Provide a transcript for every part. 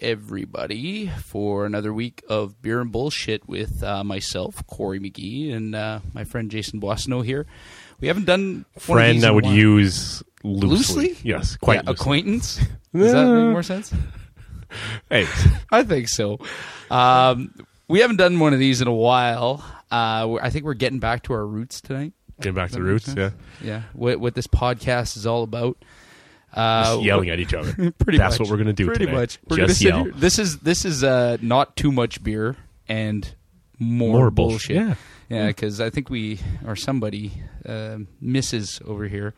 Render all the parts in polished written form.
Hello, everybody, for another week of Beer and Bullshit with myself, Corey McGee, and my friend Jason Bosnno here. We haven't done one of these in a while. Friend I would use loosely? Yes, quite loosely. Acquaintance? Does that make more sense? Hey. I think so. We haven't done one of these in a while. I think we're getting back to our roots tonight. Getting back to the roots, sense? Yeah. What this podcast is all about. Just yelling at each other. That's what we're going to do today. Pretty much. We're just sit here. This is not too much beer and more bullshit. Yeah, because I think somebody, Mrs. over here,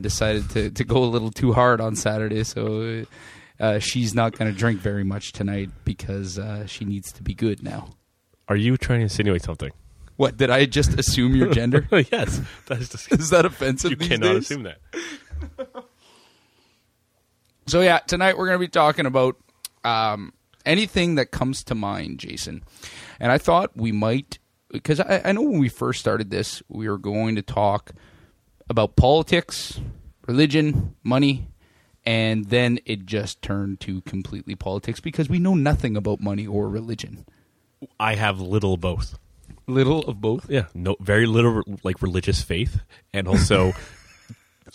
decided to go a little too hard on Saturday. So she's not going to drink very much tonight because she needs to be good now. Are you trying to insinuate something? What, did I just assume your gender? Yes. That is disgusting. Is that offensive these days? You cannot assume that. So yeah, tonight we're going to be talking about anything that comes to mind, Jason. And I thought we might, because I know when we first started this, we were going to talk about politics, religion, money, and then it just turned to completely politics because we know nothing about money or religion. I have little of both. Little of both? Yeah, no, very little like religious faith, and also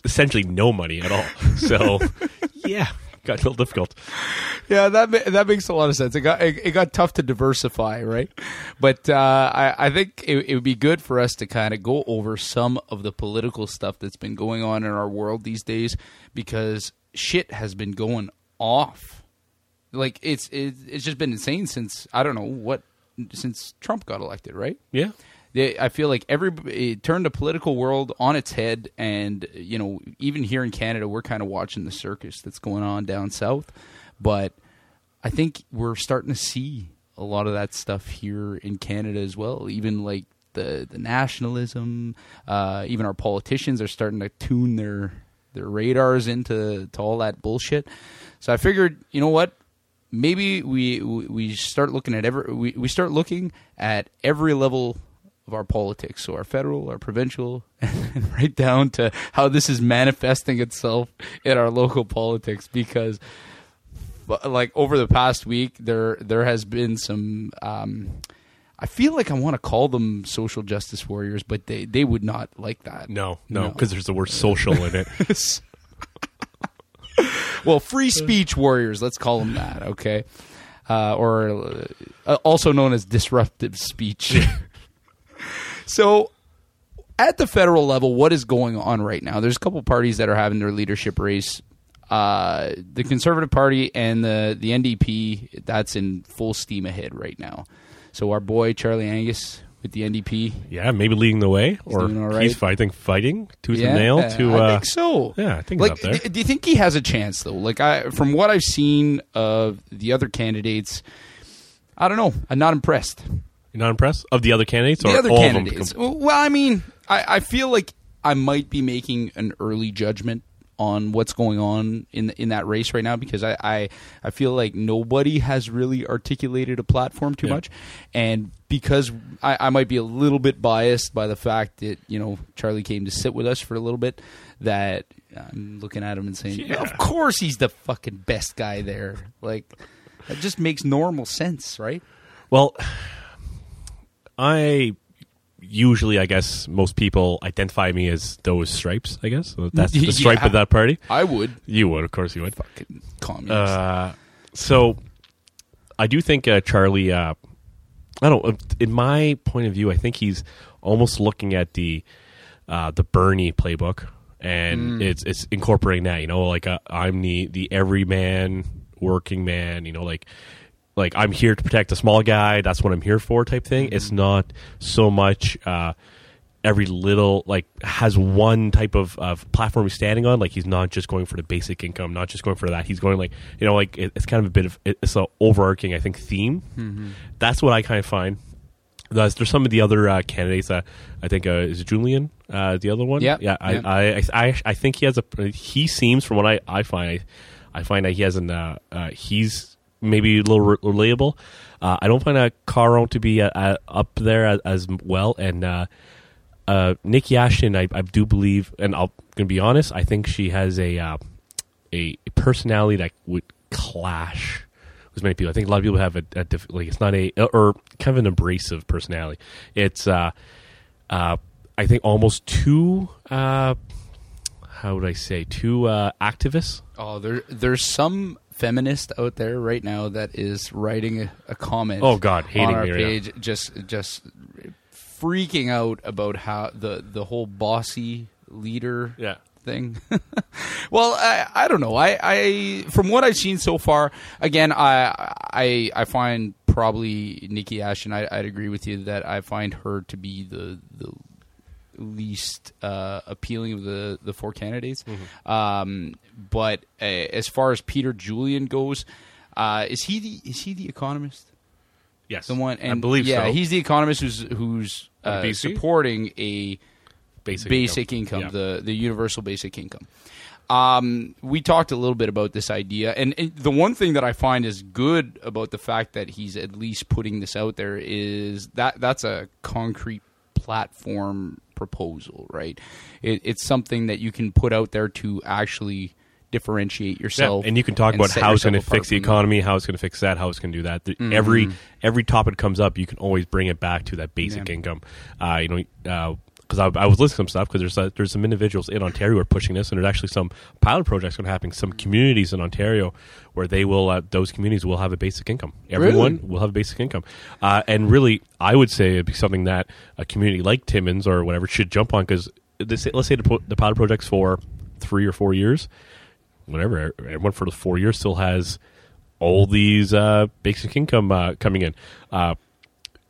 essentially no money at all. So yeah, got a little difficult. Yeah, that makes a lot of sense. It got tough to diversify, right? But I think it would be good for us to kind of go over some of the political stuff that's been going on in our world these days, because shit has been going off. Like it's just been insane since since Trump got elected, right? Yeah. I feel like it turned the political world on its head, and you know, even here in Canada, we're kind of watching the circus that's going on down south. But I think we're starting to see a lot of that stuff here in Canada as well. Even like the nationalism, even our politicians are starting to tune their radars into all that bullshit. So I figured, you know what? Maybe we start looking at every level of our politics, so our federal, our provincial, and right down to how this is manifesting itself in our local politics. Because, like, over the past week, there has been some. I feel like I want to call them social justice warriors, but they would not like that. No, because there's the word social in it. Well, free speech warriors. Let's call them that, okay? Or also known as disruptive speech. So at the federal level, what is going on right now? There's a couple parties that are having their leadership race. The Conservative Party and the NDP, that's in full steam ahead right now. So our boy Charlie Angus with the NDP. Yeah, maybe leading the way. Or doing all right. He's fighting tooth and nail. I think so. Yeah, I think he's up there. Do you think he has a chance, though? Like, from what I've seen of the other candidates, I don't know. I'm not impressed. Not impressed? Of the other candidates? Or the other all candidates. Of them? Well, I mean, I feel like I might be making an early judgment on what's going on in that race right now, because I feel like nobody has really articulated a platform too much. And because I might be a little bit biased by the fact that, you know, Charlie came to sit with us for a little bit, that I'm looking at him and saying, of course he's the fucking best guy there. Like, that just makes normal sense, right? Well, I guess most people identify me as those stripes, I guess. So that's the stripe of that party. I would. You would, of course you would. Fucking communist. So I do think Charlie, in my point of view, I think he's almost looking at the Bernie playbook, and it's incorporating that, you know, like I'm the everyman, working man, you know, like I'm here to protect the small guy. That's what I'm here for, type thing. Mm-hmm. It's not so much every little has one type of platform he's standing on. Like he's not just going for the basic income, not just going for that. He's going it's kind of a bit of it's an overarching I think theme. Mm-hmm. That's what I kind of find. There's some of the other candidates that I think is Julian the other one. Yep. Yeah, yeah. I think he has he seems from what I find that he has an he's maybe a little relatable. I don't find Caron to be up there as well. And Niki Ashton, I do believe, and I'm going to be honest, I think she has a personality that would clash as many people. I think a lot of people have a difficulty. It's not a, or kind of an abrasive personality. It's, I think almost too, how would I say, too activist. Oh, there's some feminist out there right now that is writing a comment. Oh God, hating on our page, right, just freaking out about how the whole bossy leader thing. Well, I don't know. I from what I've seen so far, again, I find probably Niki Ashton. I'd agree with you that I find her to be the least appealing of the four candidates. Mm-hmm. But as far as Peter Julian goes, is he the economist? Yes, the one, and I believe so. Yeah, he's the economist who's supporting a basic income. The universal basic income. We talked a little bit about this idea, and the one thing that I find is good about the fact that he's at least putting this out there is that that's a concrete platform proposal, right? It's something that you can put out there to actually differentiate yourself. Yeah, and you can talk about how it's going to fix the economy, how it's going to fix that, how it's going to do that. Mm-hmm. Every topic comes up, you can always bring it back to that basic income. Because I was listening to some stuff, because there's some individuals in Ontario who are pushing this, and there's actually some pilot projects going to happen, some communities in Ontario where they will those communities will have a basic income. Everyone will have a basic income. And really, I would say it'd be something that a community like Timmins or whatever should jump on, because let's say the pilot project's for 3 or 4 years, whatever, everyone for the 4 years still has all these basic income coming in.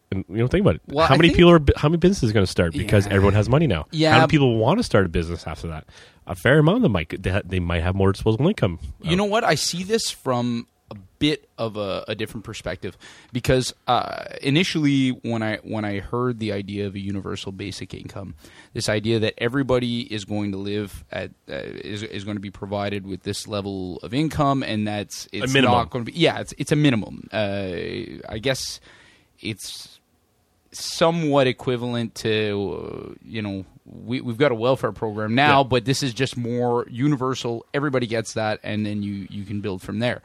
And think about it. Well, how many businesses are going to start because everyone has money now? Yeah. How many people want to start a business after that? A fair amount of them might have more disposable income. You know what? I see this from a bit of a different perspective, because initially when I heard the idea of a universal basic income, this idea that everybody is going to live at is going to be provided with this level of income, and it's not going to be it's a minimum. I guess it's somewhat equivalent to, we've got a welfare program now, but this is just more universal. Everybody gets that, and then you can build from there.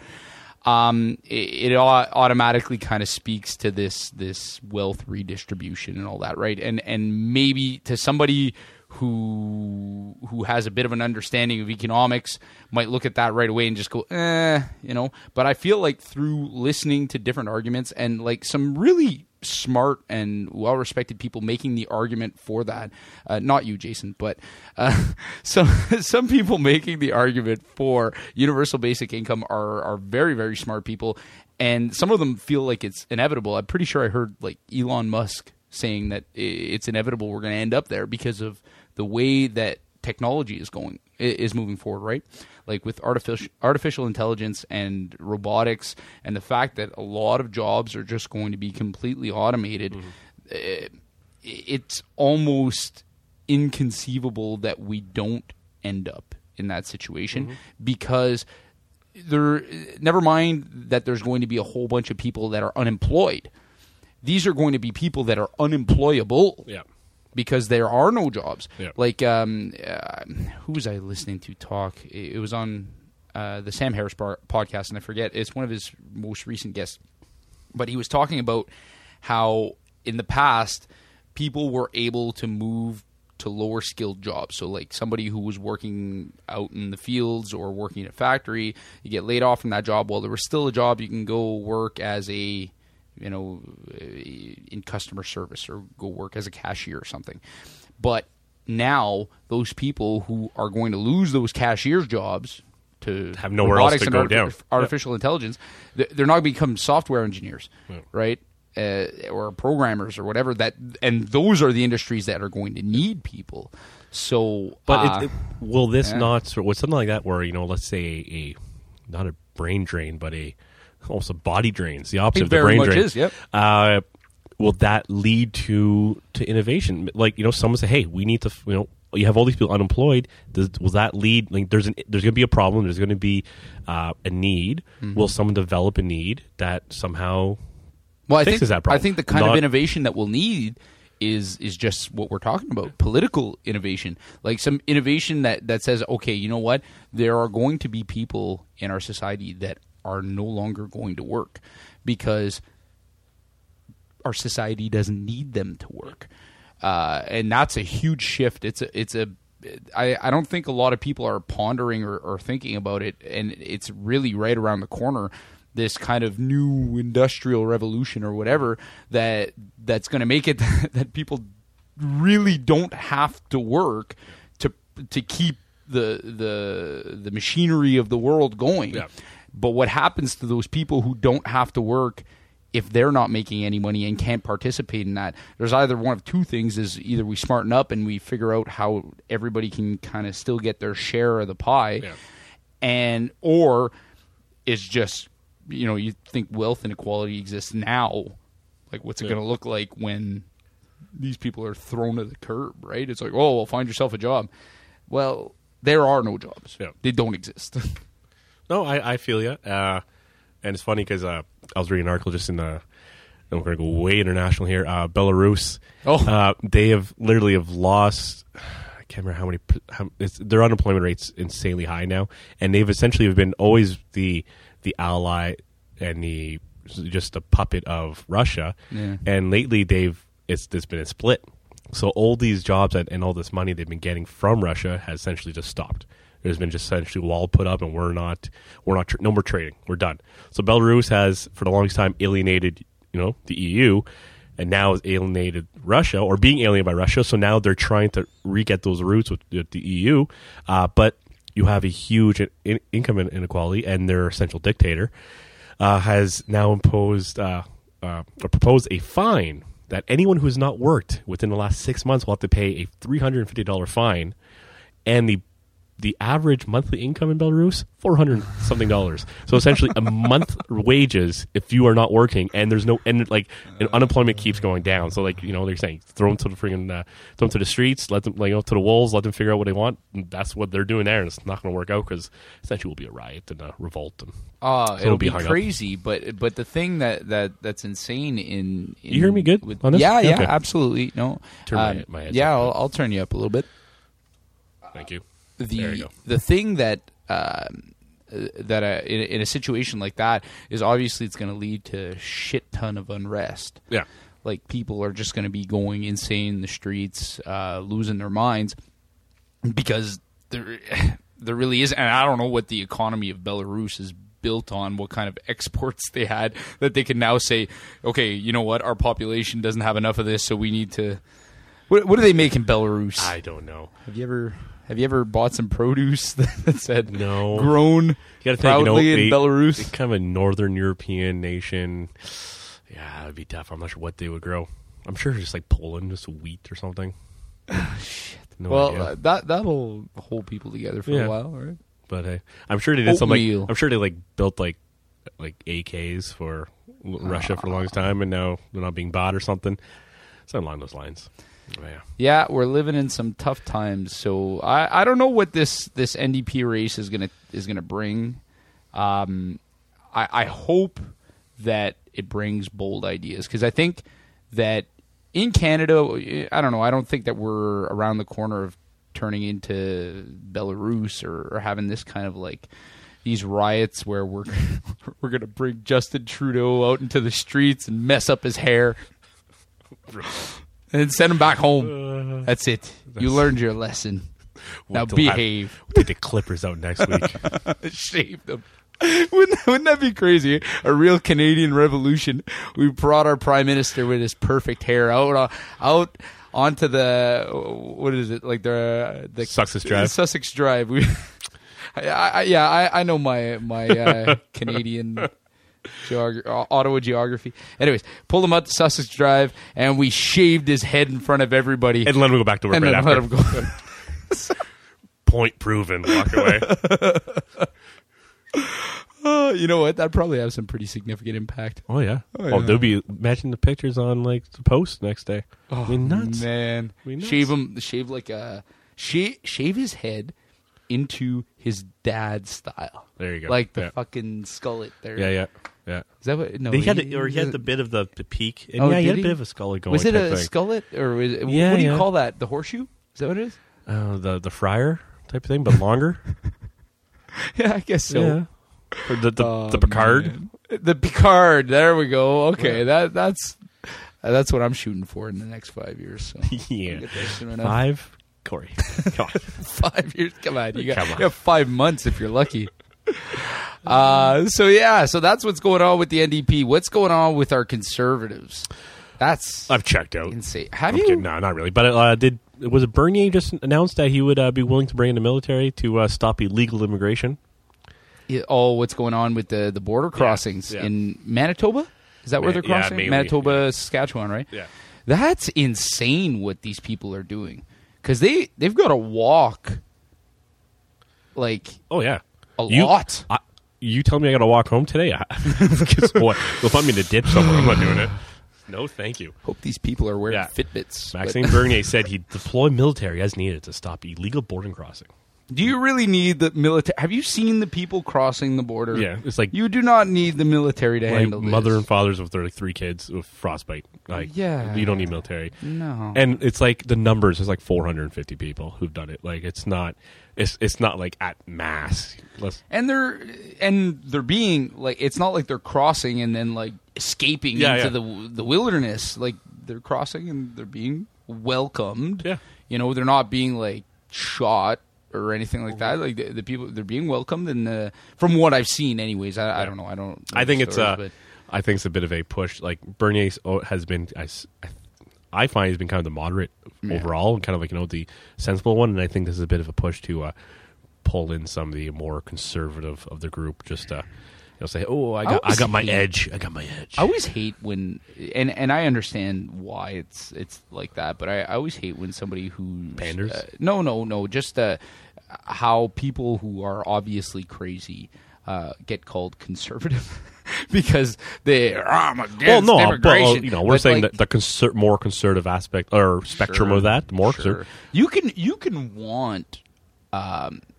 It automatically kind of speaks to this wealth redistribution and all that, right? And maybe to somebody who has a bit of an understanding of economics might look at that right away and just go, But I feel like through listening to different arguments and like some really smart and well-respected people making the argument for that, not you, Jason, but some people making the argument for universal basic income are very, very smart people, and some of them feel like it's inevitable. I'm pretty sure I heard like Elon Musk saying that it's inevitable we're going to end up there because of the way that technology is moving forward, right? Like with artificial intelligence and robotics, and the fact that a lot of jobs are just going to be completely automated, it's almost inconceivable that we don't end up in that situation, because never mind that there's going to be a whole bunch of people that are unemployed. These are going to be people that are unemployable. Yeah. Because there are no jobs. Yeah. Like, who was I listening to talk? It was on the Sam Harris podcast, and I forget. It's one of his most recent guests. But he was talking about how in the past people were able to move to lower skilled jobs. So like somebody who was working out in the fields or working in a factory, you get laid off from that job. While there was still a job, you can go work as a in customer service or go work as a cashier or something. But now those people who are going to lose those cashier's jobs to have nowhere else to go down. Artificial intelligence, they're not going to become software engineers, right? Or programmers or whatever. And those are the industries that are going to need people. So, but will this not – with something like that where, let's say not a brain drain, but almost a body drain. It's the opposite of the brain drain. Is, yep. Will that lead to innovation? Like, someone say, hey, we need to, you have all these people unemployed. Will that lead, like, there's going to be a problem. There's going to be a need. Mm-hmm. Will someone develop a need that somehow fixes that problem? I think the kind of innovation that we'll need is just what we're talking about, political innovation. Like some innovation that says, okay, you know what? There are going to be people in our society that are no longer going to work because our society doesn't need them to work. And that's a huge shift. I don't think a lot of people are pondering or thinking about it, and it's really right around the corner, this kind of new industrial revolution or whatever that's going to make it that people really don't have to work to keep the machinery of the world going. Yeah. But what happens to those people who don't have to work if they're not making any money and can't participate in that? There's either one of two things: is either we smarten up and we figure out how everybody can kind of still get their share of the pie, yeah, and or it's just, you know, you think wealth inequality exists now. Like, what's it going to look like when these people are thrown to the curb, right? It's like, oh, well, find yourself a job. Well, there are no jobs. Yeah. They don't exist. No, I feel you. And it's funny because I was reading an article just in the, and we're going to go way international here, Belarus. Oh. They have literally lost, I can't remember their unemployment rate's insanely high now. And they've essentially been always the ally and just the puppet of Russia. Yeah. And lately there's been a split. So all these jobs and all this money they've been getting from Russia has essentially just stopped. There's been just essentially a wall put up, and no more trading. We're done. So Belarus has, for the longest time, alienated, the EU, and now is alienated Russia, or being alienated by Russia. So now they're trying to re-get those roots with the EU, but you have a huge income inequality, and their essential dictator has now imposed or proposed a fine that anyone who has not worked within the last 6 months will have to pay a $350 fine, and the average monthly income in Belarus, $400-something. So essentially, a month wages if you are not working, and there's and unemployment keeps going down. So they're saying throw them to the streets, let them to the wolves, let them figure out what they want. And that's what they're doing there, and it's not going to work out because essentially will be a riot and a revolt. And so it'll be crazy. Up. But the thing that's insane in you hear me good on this? Yeah, okay. Absolutely. No, turn my head. Yeah, I'll turn you up a little bit. Thank you. The thing that in a situation like that is obviously it's going to lead to a shit ton of unrest. Yeah, like people are just going to be going insane in the streets, losing their minds because there really is. And I don't know what the economy of Belarus is built on, what kind of exports they had that they can now say, okay, you know what, our population doesn't have enough of this, so we need to. What do they make in Belarus? I don't know. Have you ever bought some produce that said no? Grown proudly in Belarus? They're kind of a northern European nation. Yeah, that would be tough. I'm not sure what they would grow. I'm sure just like Poland, just wheat or something. Shit. No idea. That'll hold people together for a while, right? But I'm sure they did something. Like, I'm sure they built like AKs for Russia for the longest time, and now they're not being bought or something. Something along those lines. Oh, yeah, we're living in some tough times, so I don't know what this NDP race is gonna bring. I hope that it brings bold ideas, because I think that in Canada, I don't know, I don't think that we're around the corner of turning into Belarus or having this kind of these riots where we're gonna bring Justin Trudeau out into the streets and mess up his hair. And send him back home. That's it. You learned your lesson. Now behave. We'll take the clippers out next week. Shave them. Wouldn't that be crazy? A real Canadian revolution. We brought our prime minister with his perfect hair out onto the, what is it? Like the Sussex Drive. Sussex Drive. I know my Canadian. Ottawa geography. Anyways, pulled him out to Sussex Drive, and we shaved his head in front of everybody. And let him go back to work right after. Point proven. Walk away. You know what? That'd probably have some pretty significant impact. Oh, yeah. There'll be, imagine the pictures on the Post next day. Oh, we nuts. Man. We nuts. Shave his head into his dad's style. There you go. Like the fucking skullet there. Yeah. Is that what? No, he had the bit of the peak. And he had a bit of a skullet going. Was it a skullet? Or what do you call that? The horseshoe? Is that what it is? The friar type of thing, but longer? Yeah, I guess so. Yeah. Or the Picard? Man. The Picard. There we go. Okay, yeah. That's what I'm shooting for in the next 5 years. So. Yeah. Five? Corey. Come on. 5 years? Come on. You got 5 months if you're lucky. So that's what's going on with the NDP. What's going on with our conservatives? I've checked out. Insane. Have you? No, not really. But was it Bernier just announced that he would be willing to bring in the military to stop illegal immigration? What's going on with the border crossings in Manitoba? Is that where they're crossing? Yeah, Manitoba, Saskatchewan, right? Yeah. That's insane what these people are doing. Because they've got to walk, a lot. You tell me I got to walk home today? Guess what? You'll find me in a dip somewhere. I'm not doing it. No, thank you. Hope these people are wearing Fitbits. Maxime Bernier said he'd deploy military as needed to stop illegal border crossing. Do you really need the military? Have you seen the people crossing the border? Yeah, it's like you do not need the military to handle this. Mother and fathers with their three kids with frostbite. You don't need military. No, and it's like the numbers. There's like 450 people who've done it. Like it's not like at mass. And they're being like it's not like they're crossing and then like escaping into the wilderness. Like they're crossing and they're being welcomed. Yeah, they're not being like shot. Or anything like that. Like the people, they're being welcomed, and from what I've seen, anyways, I don't know. I think it's a bit of a push. Like Bernier has been, I find he's been kind of the moderate overall, kind of like the sensible one. And I think this is a bit of a push to pull in some of the more conservative of the group. Just say, I got my edge. I always hate when, and I understand why it's like that, but I always hate when somebody who panders. How people who are obviously crazy get called conservative because they're against immigration. But, we're saying that the more conservative aspect or spectrum of that. More conservative. You can want.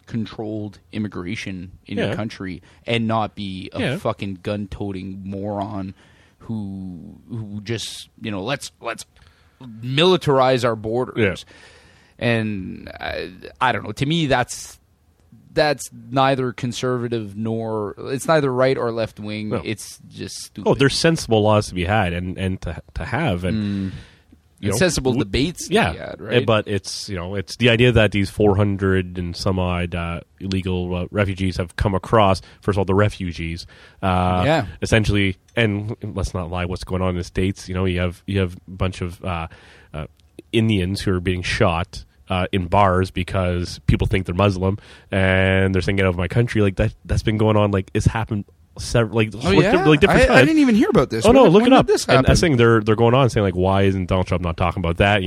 Controlled immigration in the country and not be a fucking gun-toting moron who just let's militarize our borders. Yeah. And I don't know. To me, that's neither conservative nor it's neither right or left wing. No. It's just stupid. Oh, there's sensible laws to be had and to have and. Sensible debates they had, right? But it's it's the idea that these 400 and some odd illegal refugees have come across. First of all, the refugees, essentially, and let's not lie, what's going on in the States? You have a bunch of Indians who are being shot in bars because people think they're Muslim and they're saying get out of my country. Like that's been going on. Like it's happened. Several, different times. I didn't even hear about this. Look it up. And I think they're going on saying why isn't Donald Trump not talking about that?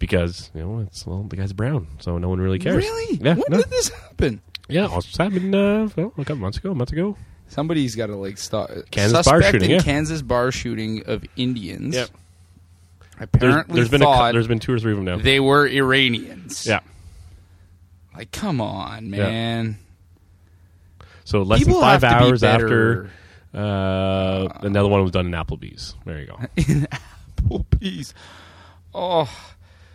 Because the guy's brown, so no one really cares. Really? Yeah, when did this happen? Yeah, it's happened a couple months ago. Somebody's got to stop. Kansas bar shooting. Kansas bar shooting of Indians. Yep. Apparently, there's been two or three of them now. They were Iranians. Yeah. Come on, man. Yeah. So less people than 5 hours after another one was done in Applebee's. There you go. In Applebee's. Oh,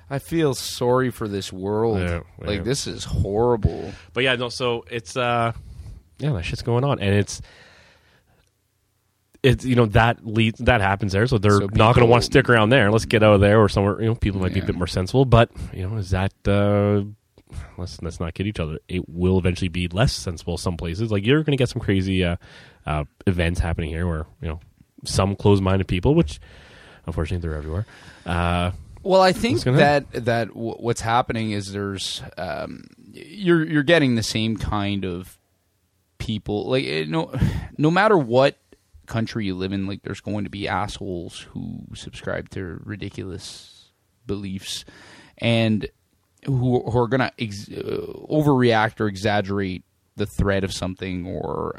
I feel sorry for this world. Yeah, yeah. This is horrible. But so it's that shit's going on, and it's that happens there. So they're not going to want to stick around there. Let's get out of there or somewhere. People might be a bit more sensible, but is that. Let's not kid each other. It will eventually be less sensible some places. You're going to get some crazy events happening here where, some closed-minded people, which, unfortunately, they're everywhere. I think that what's happening is there's you're getting the same kind of people. No matter what country you live in, there's going to be assholes who subscribe to ridiculous beliefs and who are going to overreact or exaggerate the threat of something or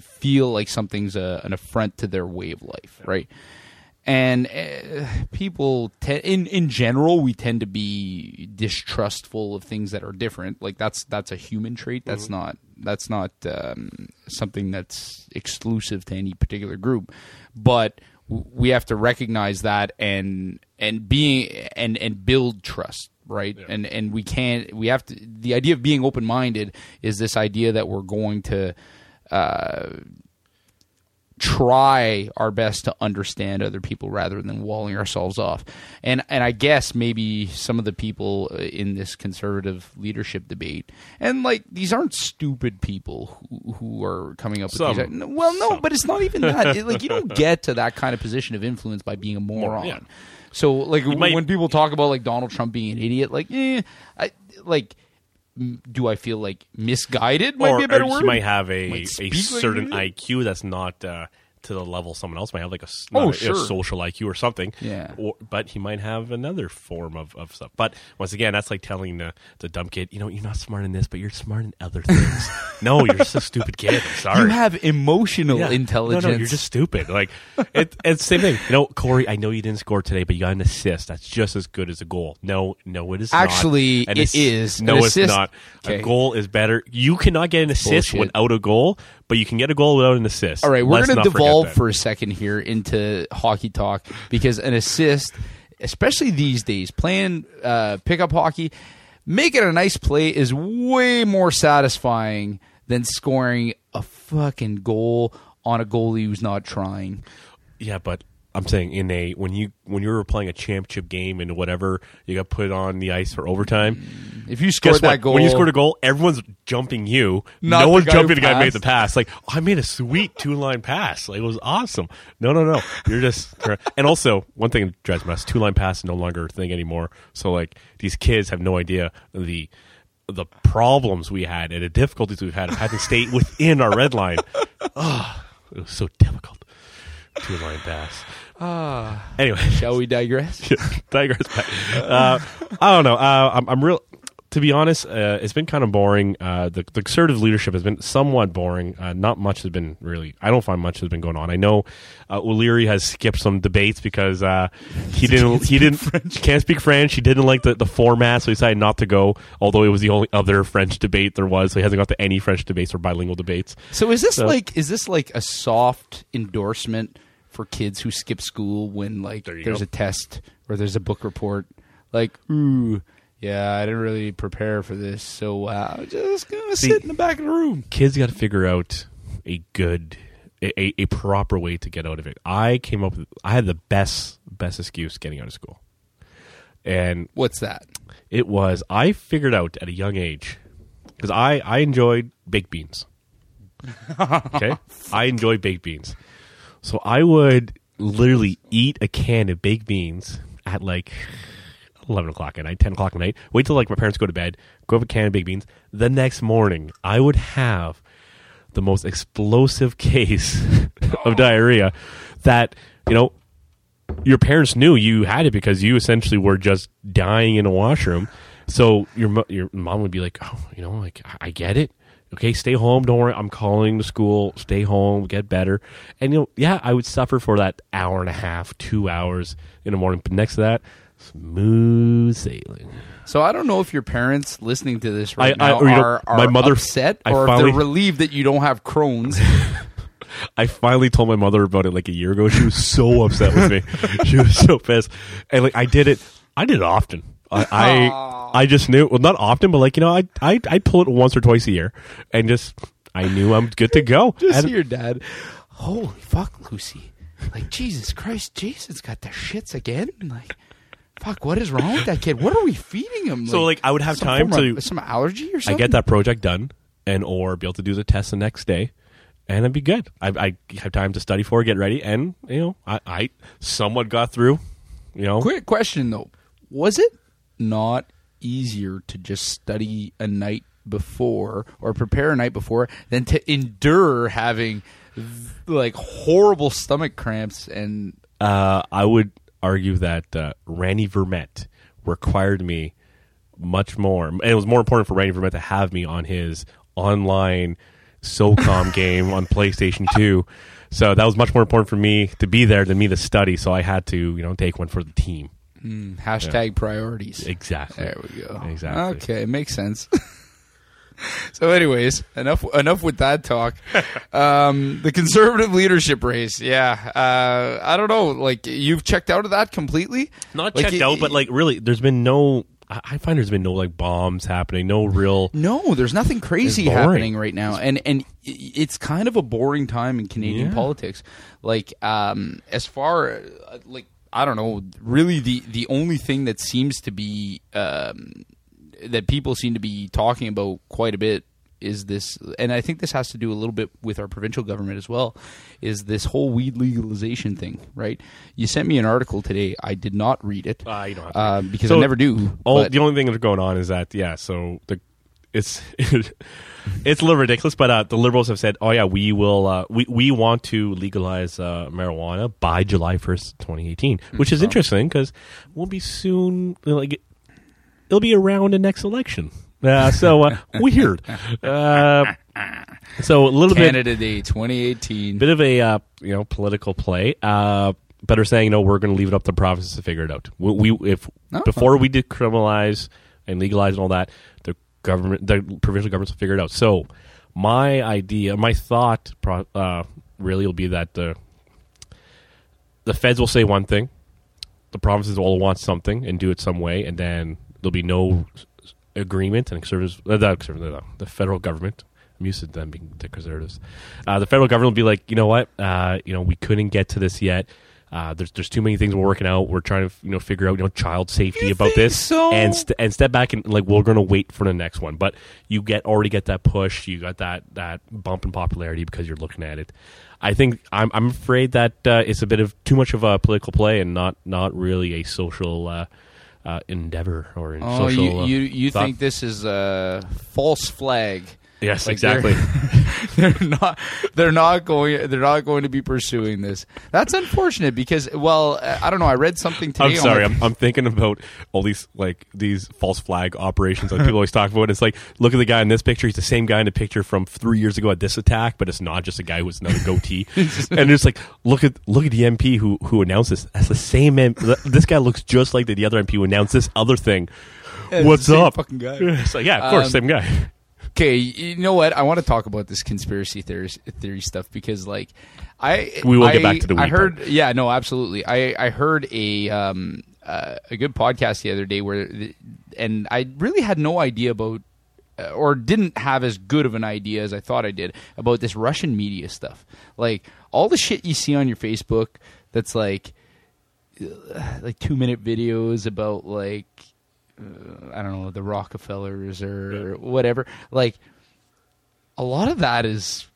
feel like something's an affront to their way of life, right? And people, in general, we tend to be distrustful of things that are different. That's a human trait. That's mm-hmm. not something that's exclusive to any particular group. But we have to recognize that and build trust. right? Yeah. And we can't, we have to, the idea of being open-minded is this idea that we're going to try our best to understand other people rather than walling ourselves off. And I guess maybe some of the people in this conservative leadership debate, and like these aren't stupid people who are coming up with these. Well, no, but it's not even that. Like, you don't get to that kind of position of influence by being a moron. Yeah. So like when people talk about like Donald Trump being an idiot, like do I feel like misguided might be a better word? Or he might have a certain IQ that's not to the level someone else might have, like a social IQ or something. Yeah. But he might have another form of stuff. But once again, that's like telling the dumb kid, you know, you're not smart in this, but you're smart in other things. No, you're just a stupid kid. I'm sorry. You have emotional intelligence. No, you're just stupid. Like it's the same thing. You know, Corey, I know you didn't score today, but you got an assist. That's just as good as a goal. No, it is actually, not. Actually, it is. No, it's not. Okay. A goal is better. You cannot get an assist without a goal, but you can get a goal without an assist. All right, we're going to devolve for a second here into hockey talk, because an assist, especially these days, playing pickup hockey, making a nice play is way more satisfying than scoring a fucking goal on a goalie who's not trying. Yeah, but I'm saying when you were playing a championship game and whatever, you got put on the ice for overtime. If you scored that goal, when you scored a goal, everyone's jumping you. No one's jumping the guy who made the pass. Like, oh, I made a sweet 2-line pass. Like, it was awesome. No. You're just and also one thing that drives me nuts: 2-line pass is no longer a thing anymore. So like these kids have no idea the problems we had and the difficulties we've had of having to stay within our red line. Oh, it was so difficult. 2-line pass. Anyway, shall we digress? Digress back. I don't know. I'm real. To be honest, it's been kind of boring. The conservative leadership has been somewhat boring. Not much has been really. I don't find much has been going on. I know O'Leary has skipped some debates because he can't speak French. He didn't like the format, so he decided not to go. Although it was the only other French debate there was, so he hasn't got to any French debates or bilingual debates. So is this like a soft endorsement for kids who skip school when like there's a test or there's a book report, like, ooh, yeah, I didn't really prepare for this, so I'm just gonna sit in the back of the room. Kids got to figure out a good, a proper way to get out of it. I had the best excuse getting out of school, and what's that? It was I figured out at a young age because I enjoyed baked beans. Okay, I enjoy baked beans. So I would literally eat a can of baked beans at like 11 o'clock at night, 10 o'clock at night, wait till like my parents go to bed, go have a can of baked beans. The next morning, I would have the most explosive case of diarrhea that, you know, your parents knew you had it because you essentially were just dying in a washroom. So your mom would be like, oh, you know, like, I get it. Okay, stay home. Don't worry. I'm calling the school. Stay home. Get better. And, you know, yeah, I would suffer for that hour and a half, 2 hours in the morning. But next to that, smooth sailing. So I don't know if your parents listening to this are upset or if they're relieved that you don't have Crohn's. I finally told my mother about it like a year ago. She was so upset with me. She was so pissed. And like I did it often. I just knew, well, not often, but like, you know, I'd pull it once or twice a year and I knew I'm good to go. Just see your dad. Holy fuck, Lucy. Like, Jesus Christ, Jason's got the shits again. Like, fuck, what is wrong with that kid? What are we feeding him? Like, so like I would have time to some allergy or something. I get that project done or be able to do the test the next day. And I'd be good. I have time to study for it, get ready. And, you know, I somewhat got through, you know. Quick question though. Was it not easier to just study a night before or prepare a night before than to endure having like horrible stomach cramps? And I would argue that Randy Vermette required me much more, and it was more important for Randy Vermette to have me on his online SOCOM game on PlayStation 2. So that was much more important for me to be there than me to study. So I had to, you know, take one for the team. Hashtag priorities. Exactly. There we go. Exactly. Okay, it makes sense. So anyways, enough with that talk. The conservative leadership race, yeah. I don't know, like, you've checked out of that completely? Not like, checked out, but like really, there's been no I find there's been no like bombs happening, no real. No, there's nothing crazy happening right now, and it's kind of a boring time in Canadian politics. Like as far like I don't know, really the only thing that seems to be that people seem to be talking about quite a bit is this, and I think this has to do a little bit with our provincial government as well, is this whole weed legalization thing, right? You sent me an article today. I did not read it you don't have to. Because so I never do. The only thing that's going on is that, it's a little ridiculous, but the Liberals have said, we will, we want to legalize marijuana by July 1st, 2018, which is interesting because we'll be soon, like, it'll be around the next election. Weird. So a little Canada Day 2018. Bit of a political play. But are saying we're going to leave it up to the provinces to figure it out. Before we decriminalize and legalize and all that, the provincial governments will figure it out. So my idea, my thought, really will be that the feds will say one thing, the provinces all want something and do it some way, and then there'll be no agreement, and the federal government, I'm used to them being the conservatives, the federal government will be like, you know what, we couldn't get to this yet, there's too many things we're working out, we're trying to figure out child safety about this, and step back, and like we're going to wait for the next one. But you already get that push, you got that bump in popularity because you're looking at it. I think I'm afraid that it's a bit of too much of a political play and not really a social endeavor or social. You think this is a false flag? Yes, like exactly. They're not going to be pursuing this. That's unfortunate because, I don't know. I read something today. I'm sorry. I'm thinking about all these false flag operations that people always talk about. It's like, look at the guy in this picture. He's the same guy in the picture from 3 years ago at this attack, but it's not just a guy who has another goatee. And it's like, look at the MP who announced this. That's the same MP. This guy looks just like the other MP who announced this other thing. What's up? Fucking guy. It's like, yeah, of course, same guy. Okay, you know what? I want to talk about this conspiracy theory stuff because, we will get back to the weed. I heard, part. Yeah, no, absolutely. I heard a good podcast the other day and I really had no idea about, or didn't have as good of an idea as I thought I did about this Russian media stuff. Like all the shit you see on your Facebook, that's like 2-minute videos about I don't know, the Rockefellers or whatever. Like, a lot of that is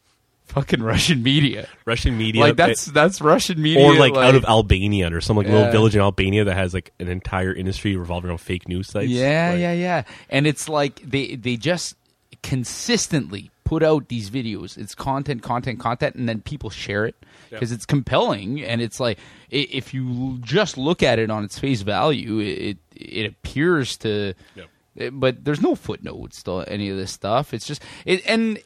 fucking Russian media. Like, that's Russian media. Or, like, out of Albania or some, little village in Albania that has, an entire industry revolving around fake news sites. Yeah. And it's they just consistently put out these videos. It's content, and then people share it because it's compelling. And it's if you just look at it on its face value, it appears to, but there's no footnotes to any of this stuff. It's just and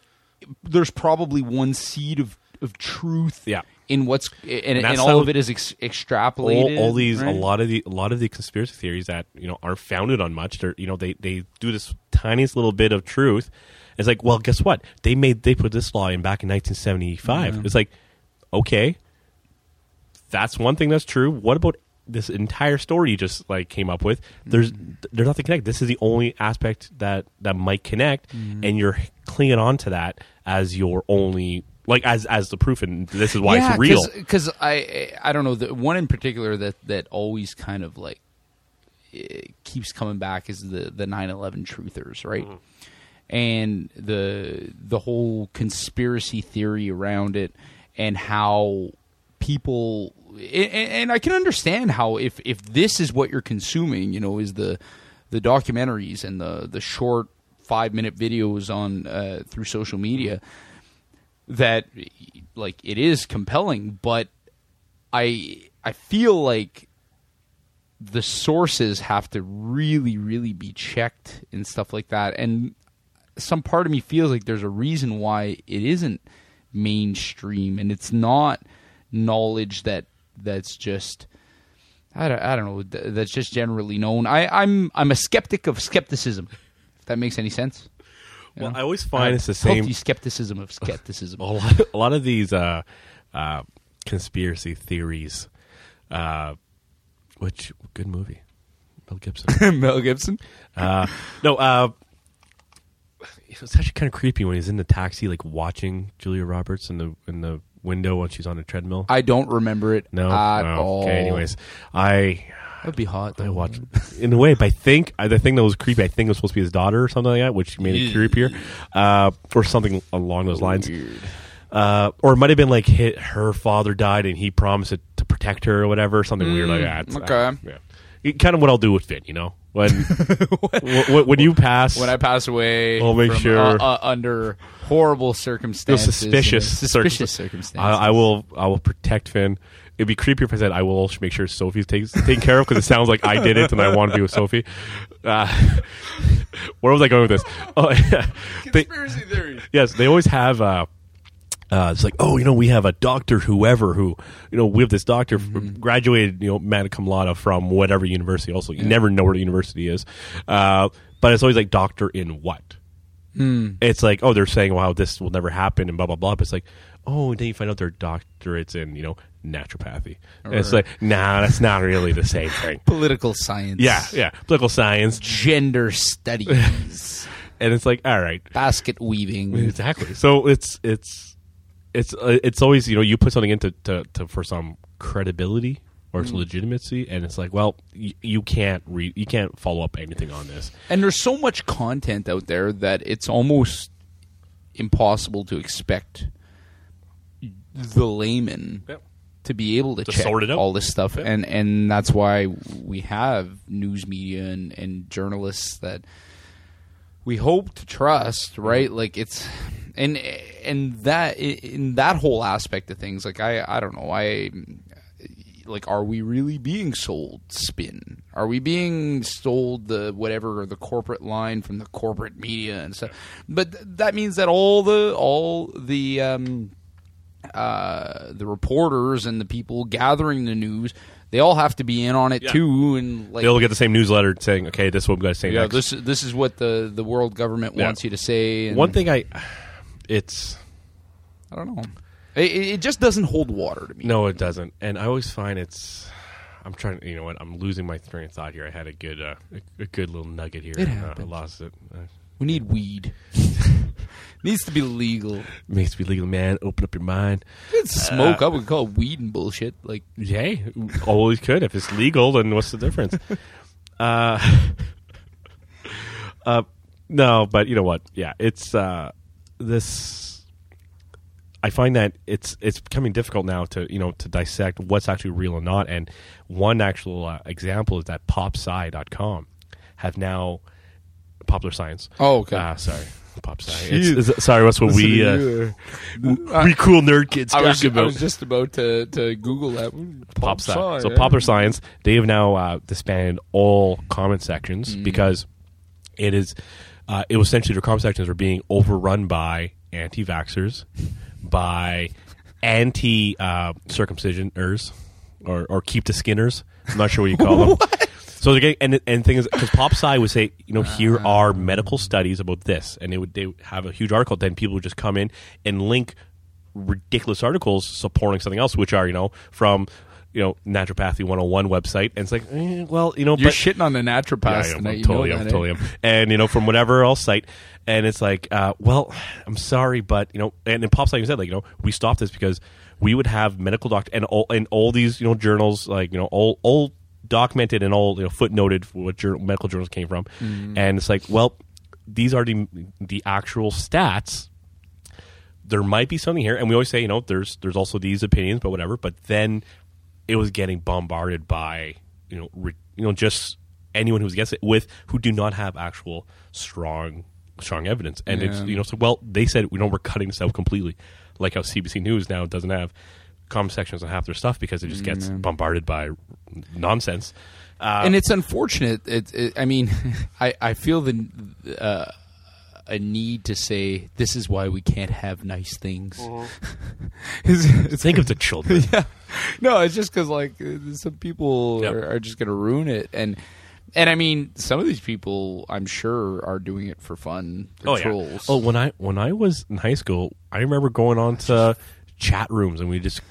there's probably one seed of truth in what's and all of it is extrapolated. All these, right? a lot of the conspiracy theories that aren't founded on much. They're they do this tiniest little bit of truth. It's like, well, guess what? They put this law in back in 1975. Yeah. It's like, okay, that's one thing that's true. What about this entire story you just came up with? There's nothing connected. This is the only aspect that might connect, and you're clinging on to that as your only as the proof, and this is why it's real. Because I don't know, the one in particular that always kind of keeps coming back is the 9/11 truthers, right? Mm-hmm. And the whole conspiracy theory around it, and how people, and I can understand how if this is what you're consuming, is the documentaries and the short 5-minute videos on through social media, that it is compelling, but I feel like the sources have to really, really be checked and stuff like that, and some part of me feels like there's a reason why it isn't mainstream, and it's not knowledge that's just I don't know, that's just generally known. I'm a skeptic of skepticism, if that makes any sense. I always find it's the same skepticism of skepticism. a lot of these conspiracy theories, which good movie. Mel Gibson. Mel Gibson? It was actually kind of creepy when he's in the taxi, like watching Julia Roberts in the window when she's on a treadmill. I don't remember it at all. Okay, anyways, that'd be hot. Though, I watched in a way. But I think the thing that was creepy, I think it was supposed to be his daughter or something like that, which made it creepier, or something along those lines. Weird. Or it might have been like her father died and he promised to protect her or whatever, something weird like that. Okay, yeah. Kind of what I'll do with Finn, you know. When you pass, when I pass away, I'll make sure under horrible circumstances, circumstances. I will protect Finn. It'd be creepier if I said I will make sure Sophie's taken care of, because it sounds like I did it and I want to be with Sophie. Where was I going with this? Oh, yeah. Conspiracy theories. Yes, they always have. It's like, we have a doctor, we have this doctor graduated, magna cum laude from whatever university. Also, you never know where the university is. But it's always like, doctor in what? It's like, they're saying, wow, this will never happen and blah, blah, blah. But it's like, then you find out their doctorate's in, naturopathy. And it's like, nah, that's not really the same thing. Political science. Yeah. Political science. Gender studies. And it's like, all right. Basket weaving. Exactly. So It's always, you put something into for some credibility or its legitimacy, and it's like, well, you can't follow up anything on this. And there's so much content out there that it's almost impossible to expect the layman to be able to check all this stuff. Yep. And that's why we have news media and journalists that we hope to trust, right? Like it's... And that in that whole aspect of things, like I don't know, are we really being sold spin? Are we being sold the corporate line from the corporate media and stuff? But that means that all the reporters and the people gathering the news, they all have to be in on it too, and like they'll get the same newsletter saying, okay, this is what we got to say next. This is what the world government wants you to say. And one thing I don't know. It just doesn't hold water to me. No, it doesn't. And I always find I'm trying to, I'm losing my train of thought here. I had a good little nugget here. It happened. I lost it. We need weed. Needs to be legal. Needs to be legal, man. Open up your mind. It's smoke. I would call it weed and bullshit. Like, hey, always could. If it's legal, then what's the difference? No, but you know what? Yeah, it's... this, I find that it's becoming difficult now to dissect what's actually real and not. And one actual example is that popsci.com have now Popular Science. Oh, okay. Sorry, popsci. Sorry, that's what we cool nerd kids talk about. I was just about to Google that. Popsci. So Popular Science, they have now disbanded all comment sections because it is. It was essentially their comment sections were being overrun by anti-vaxxers, by anti-circumcisioners, or keep the skinners. I'm not sure what you call them. So they're getting, and thing is, because PopSci would say, here are medical studies about this, and they would have a huge article. Then people would just come in and link ridiculous articles supporting something else, which are from. Naturopathy 101 website, and it's like, you're shitting on the naturopaths. Yeah, tonight. I'm totally. And from whatever else site, and it's like, I'm sorry, but and in PopSci you said we stopped this because we would have medical doctor and all these journals all documented and all footnoted what medical journals came from, and it's like, well, these are the actual stats. There might be something here, and we always say there's also these opinions, but whatever. But then. It was getting bombarded by just anyone who's against it who do not have actual strong evidence, and it's so they said we're cutting this out completely, like how CBC News now doesn't have comment sections on half their stuff because it just gets bombarded by nonsense, and it's unfortunate. I feel the a need to say this is why we can't have nice things. Think of the children. Yeah. No, it's just because some people are just going to ruin it, and I mean some of these people I'm sure are doing it for fun. They're trolls. When I was in high school, I remember going on to chat rooms and we just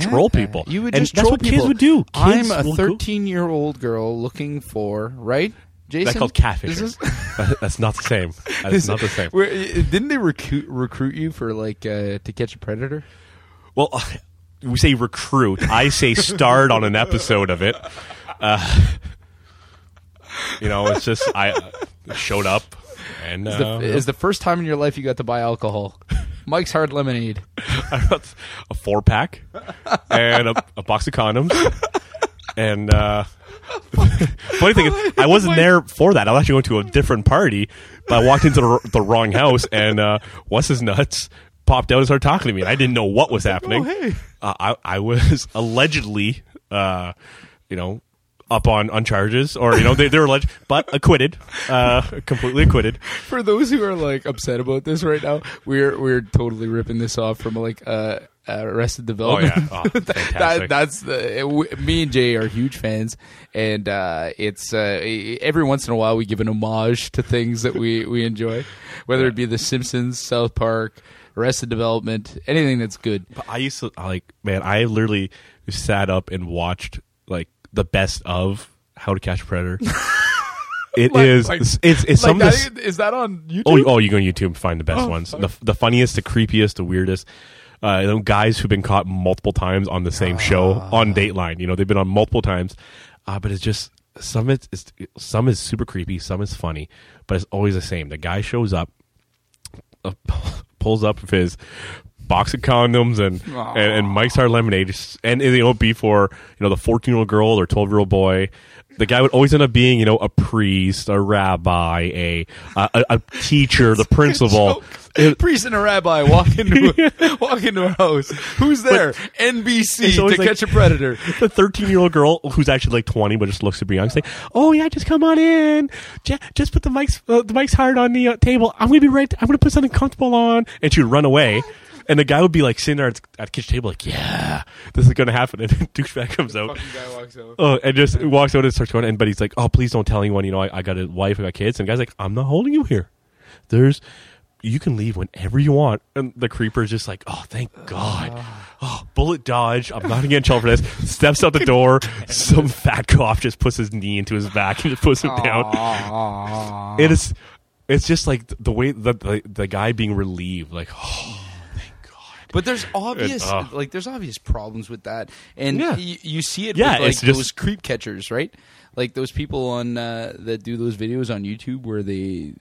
troll people. You would just troll people. That's what kids would do. Kids I'm a 13-year-old girl looking for, right? Jason? That's called catfishing. That's not the same. That's not the same. Didn't they recruit you for like to catch a predator? Well, we say recruit. I say starred on an episode of it. You know, it's just I showed up. And it's the first time in your life you got to buy alcohol. Mike's Hard Lemonade. I got a 4-pack and a box of condoms. And funny thing is, I wasn't there for that. I was actually going to a different party, but I walked into the wrong house, and what's his nuts popped out and started talking to me. And I didn't know what was happening. Oh, hey. I was allegedly, up on charges, or they're alleged, but acquitted, completely acquitted. For those who are like upset about this right now, we're totally ripping this off from like Arrested Development. Oh yeah, oh, fantastic. that's me and Jay are huge fans, and it's every once in a while we give an homage to things that we enjoy, whether it be The Simpsons, South Park, Arrested Development, anything that's good. But I used to I literally sat up and watched like the best of How to Catch a Predator. It is some that, of the, is that on YouTube? Oh, you go on YouTube and find the best ones. The funniest, the creepiest, the weirdest. Guys who've been caught multiple times on the same show on Dateline. They've been on multiple times, but it's just some is super creepy, some is funny, but it's always the same. The guy shows up, pulls up with his box of condoms and Mike's Hard Lemonade, and before the 14-year-old girl or 12-year-old boy, the guy would always end up being a priest, a rabbi, a teacher, the principal. A priest and a rabbi walk into a house. Who's there? But NBC to Catch a Predator. The 13-year-old girl who's actually like 20 but just looks to be young, saying, "Oh yeah, just come on in. Just put the Mike's Hard on the table. I'm gonna put something comfortable on," and she'd run away. And the guy would be like sitting there at the kitchen table, like, "Yeah, this is gonna happen." And then douchebag comes out. The fucking guy walks out. Oh, and just walks out and starts going. And but he's like, "Oh, please don't tell anyone. I got a wife, I got kids." And the guy's like, "I'm not holding you here. You can leave whenever you want." And the creeper's just like, "Oh, thank God. Oh, bullet dodge. I'm not getting trouble for this." Steps out the door. Some fat cop just puts his knee into his back and just puts him down. It's just like the way the guy being relieved, like, oh. But there's obvious problems with that, and you see it with like those creep catchers, right? Like those people on that do those videos on YouTube where they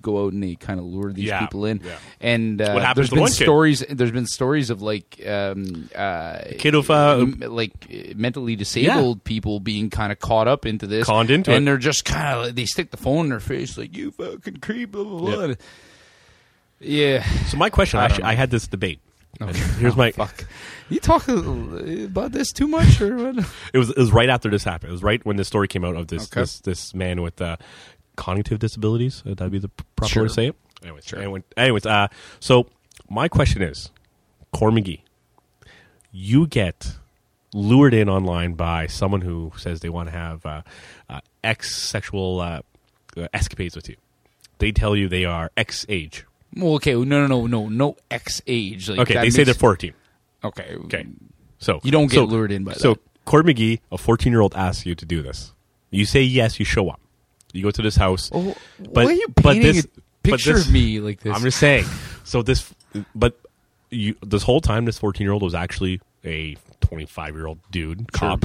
go out and they kind of lure these people in. Yeah. And there's been stories of like like mentally disabled people being kind of caught up into this, and they're just kind of they stick the phone in their face like, "You fucking creep," blah blah blah. Yeah. So my question, I had this debate. Okay. Here's my fuck. You talk about this too much, or what? It was right after this happened. It was right when this story came out of this man with cognitive disabilities. That'd be the proper way to say it. Anyways, so my question is, Corey McGee, you get lured in online by someone who says they want to have sexual escapades with you. They tell you they are X age. Well, okay, no X age. Like, okay, they say they're 14. Okay. So you don't get lured in by that. So Corey McGee, a 14-year-old, asks you to do this. You say yes. You show up. You go to this house. Oh, but, why are you painting a picture of me like this? I'm just saying. So this, but you, this whole time, this 14-year-old was actually a 25-year-old dude, cop,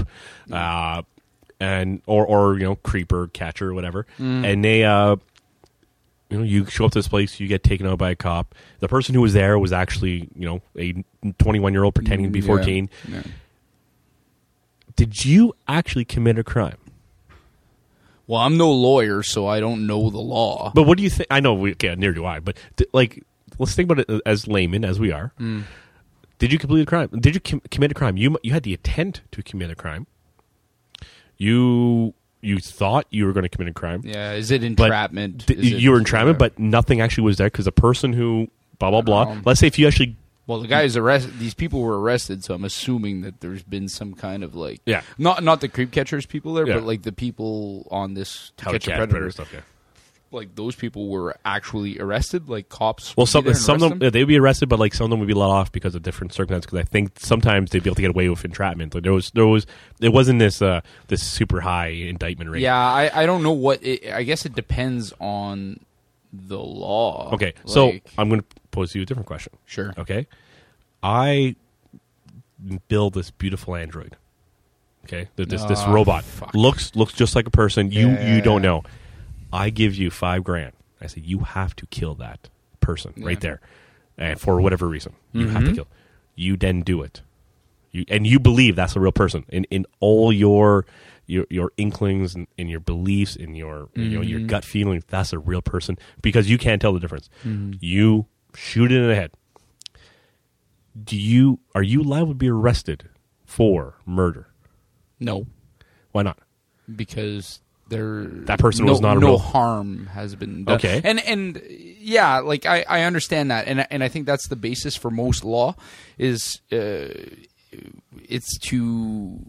and or creeper catcher, or whatever, and they. You show up to this place, you get taken out by a cop. The person who was there was actually, a 21-year-old pretending to be 14. Yeah. Did you actually commit a crime? Well, I'm no lawyer, so I don't know the law. But what do you think? I know, neither do I. But, let's think about it as laymen, as we are. Mm. Did you complete a crime? Did you commit a crime? You had the intent to commit a crime. You thought you were going to commit a crime. Yeah, is it entrapment? You were entrapment, but nothing actually was there because the person who blah, blah, blah. Let's say if you actually... Well, the guy is arrested. These people were arrested, so I'm assuming that there's been some kind of like... Yeah. Not the creep catchers people there, but like the people on this Catch a Predator stuff, yeah. like those people were actually arrested, like cops? Well, some of them, they'd be arrested, but like some of them would be let off because of different circumstances. Because I think sometimes they'd be able to get away with entrapment. Like it wasn't this super high indictment rate. Yeah, I don't know what. I guess it depends on the law. Okay, like, so I'm going to pose you a different question. Sure. Okay, I build this beautiful android. Okay, this robot looks just like a person. You don't know. I give you $5,000. I say you have to kill that person right there, and for whatever reason you have to kill. You then do it. You believe that's a real person in all your inklings and in your beliefs, in your your gut feeling. That's a real person because you can't tell the difference. You shoot it in the head. Are you liable to be arrested for murder? No. Why not? Because that person was not a real harm has been done. Okay. And yeah, like I understand that, and I think that's the basis for most law is it's to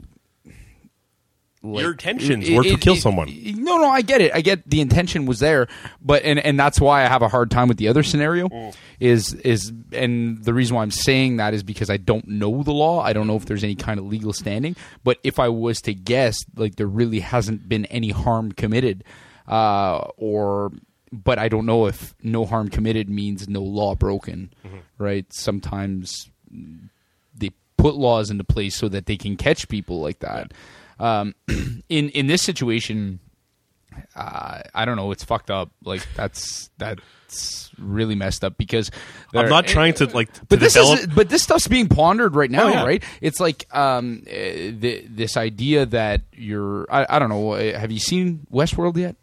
like, your intentions were to kill someone. No, I get it. I get the intention was there, but and that's why I have a hard time with the other scenario. Is and the reason why I'm saying that is because I don't know the law. I don't know if there's any kind of legal standing. But if I was to guess, like there really hasn't been any harm committed, but I don't know if no harm committed means no law broken, right? Sometimes they put laws into place so that they can catch people like that. In this situation, I don't know. It's fucked up. Like that's really messed up because I'm not trying to like. But this stuff's being pondered right now, right? It's like this idea that you're. I don't know. Have you seen Westworld yet?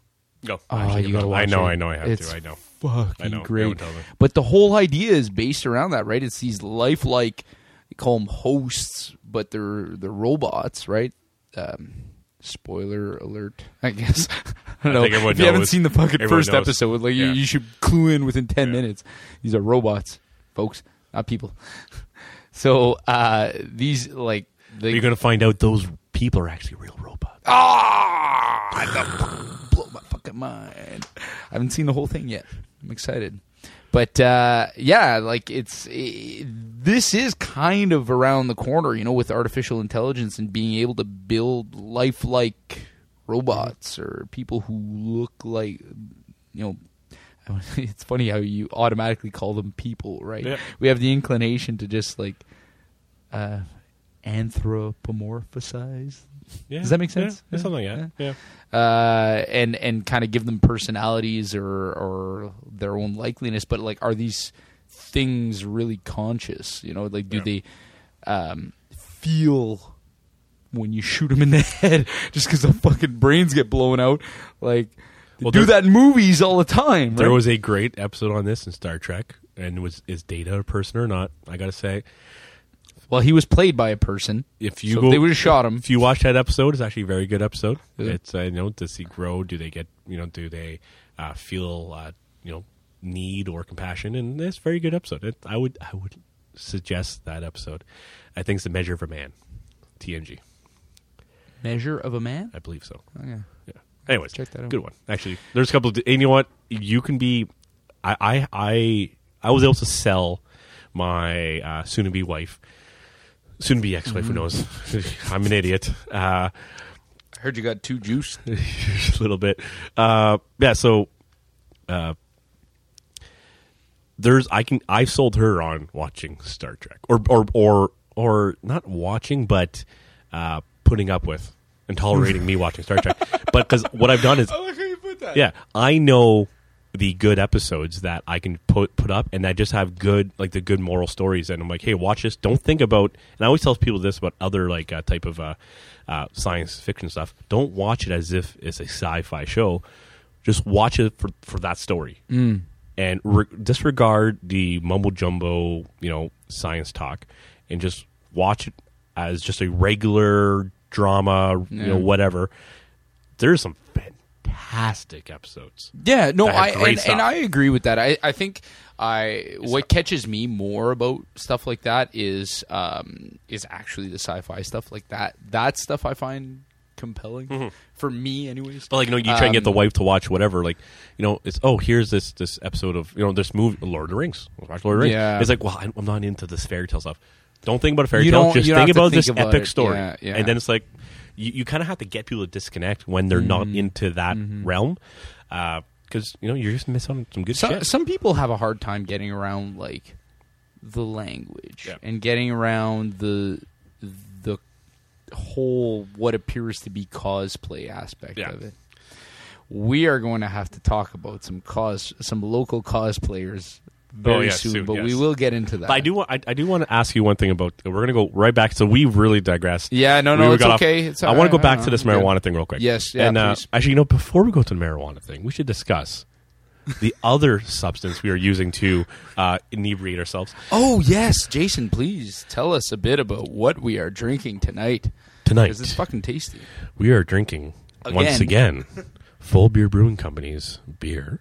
No. Oh, you gotta watch it. I know. I have to. I know. Fucking great. But the whole idea is based around that, right? It's these lifelike. They call them hosts, but they're robots, right? Spoiler alert, I guess. I don't know. If you haven't seen the fucking first episode, like you should clue in within 10 minutes. These are robots, folks, not people. So these like you're gonna find out those people are actually real robots. Ah, blow my fucking mind. I haven't seen the whole thing yet. I'm excited. But like this is kind of around the corner, you know, with artificial intelligence and being able to build lifelike robots or people who look like, you know, it's funny how you automatically call them people, right? Yeah. We have the inclination to just like anthropomorphize. Yeah, does that make sense? Yeah, something like that. Yeah. And kind of give them personalities or their own likeliness, but like, are these things really conscious? You know, like, do they feel when you shoot them in the head just because the fucking brains get blown out? Like, they do that in movies all the time. Right? There was a great episode on this in Star Trek, and is Data a person or not? I gotta say. Well, he was played by a person. If they would have shot him. If you watch that episode, it's actually a very good episode. Yeah. It's does he grow? Do they get do they feel need or compassion? And it's a very good episode. I would suggest that episode. I think it's The Measure of a Man, TNG. Measure of a Man? I believe so. Okay. Yeah. Anyways, check that out. Good one. Actually, there's a couple of, and you know what? You can be. I was able to sell my soon-to-be wife. Soon-to-be ex-wife, who knows? I'm an idiot. I heard you got too juiced. A little bit. I sold her on watching Star Trek. Or not watching, but putting up with and tolerating me watching Star Trek. But because what I've done is... I like how you put that. Yeah, I know... the good episodes that I can put up, and I just have good, like the good moral stories. And I'm like, hey, watch this. Don't think about, and I always tell people this about other like type of science fiction stuff. Don't watch it as if it's a sci-fi show. Just watch it for that story, and disregard the mumbo jumbo, science talk, and just watch it as just a regular drama, whatever. There's some fantastic episodes. Yeah, no, and I agree with that. I think what catches me more about stuff like that is actually the sci-fi stuff like that. That stuff I find compelling for me, anyways. But like, you know, you try and get the wife to watch whatever. Like, you know, it's here's this episode of this movie, Lord of the Rings. Let's watch Lord of the Rings. Yeah. It's like, well, I'm not into this fairy tale stuff. Don't think about a fairy tale. Just think about this epic story. Yeah, yeah. And then it's like you kind of have to get people to disconnect when they're not into that realm. Because, you know, you're just missing on some good shit. Some people have a hard time getting around, like, the language and getting around the whole what appears to be cosplay aspect of it. We are going to have to talk about some local cosplayers very soon, but we will get into that. But I do want to ask you one thing about. We're going to go right back. So we really digressed. Yeah, no, it's okay. It's, I want to go back to this marijuana thing real quick. Yes, yeah, and actually, you know, before we go to the marijuana thing, we should discuss the other substance we are using to inebriate ourselves. Oh yes, Jason, please tell us a bit about what we are drinking tonight. Because it's fucking tasty. We are drinking once again Full Beer Brewing Company's beer.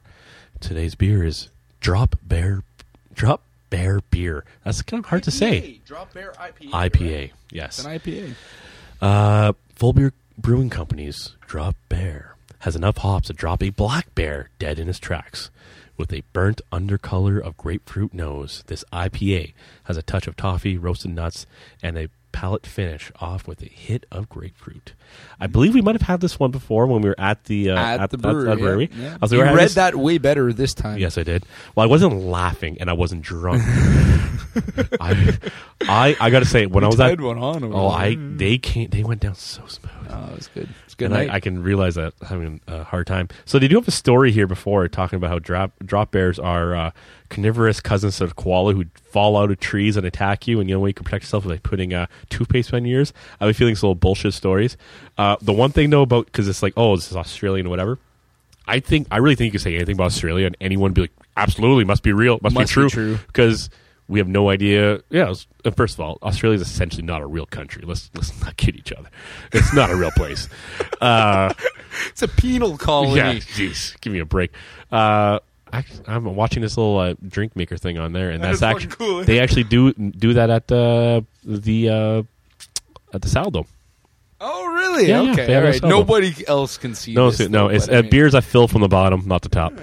Today's beer is Drop Bear beer. That's kind of hard to say. Drop Bear IPA. IPA, right? Yes. It's an IPA. Full Beer Brewing Company's Drop Bear has enough hops to drop a black bear dead in his tracks. With a burnt undercolor of grapefruit nose, this IPA has a touch of toffee, roasted nuts, and a palate finish off with a hit of grapefruit. I believe we might have had this one before when we were at the brewery. Yeah. I read that way better this time. Yes, I did. Well, I wasn't laughing and I wasn't drunk. I got to say when I was at one on them, they went down so smooth. Oh, it was good. It's good. And I can realize that I'm having a hard time. So they do have a story here before talking about how drop bears are carnivorous cousins of koala who fall out of trees and attack you, and the only way you can protect yourself is by putting toothpaste on your ears. I've been feeling these little bullshit stories. The one thing though about, because it's like, oh, this is Australian, whatever. I really think you could say anything about Australia and anyone would be like, absolutely, must be real, must be true, because we have no idea. Yeah, first of all, Australia is essentially not a real country. Let's not kid each other. It's not a real place. It's a penal colony. Yeah, jeez, give me a break. I'm watching this little drink maker thing on there, and that's actually cool. They actually do that at the Saldo. Oh, really? Yeah, okay. Yeah, all right. Nobody else can see. No, this no. It's beers I fill from the bottom, not the top.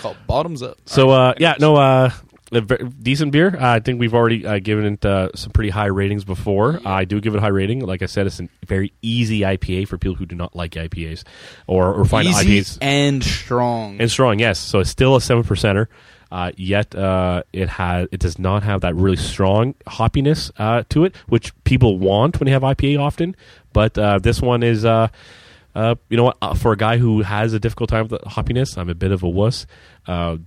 Called bottoms up. So decent beer. I think we've already given it some pretty high ratings before. I do give it a high rating. Like I said, it's a very easy IPA for people who do not like IPAs or find easy IPAs and strong. And strong, yes. So it's still a 7%er. Yet it does not have that really strong hoppiness to it, which people want when they have IPA often. But this one is. You know what? For a guy who has a difficult time with hoppiness, I'm a bit of a wuss.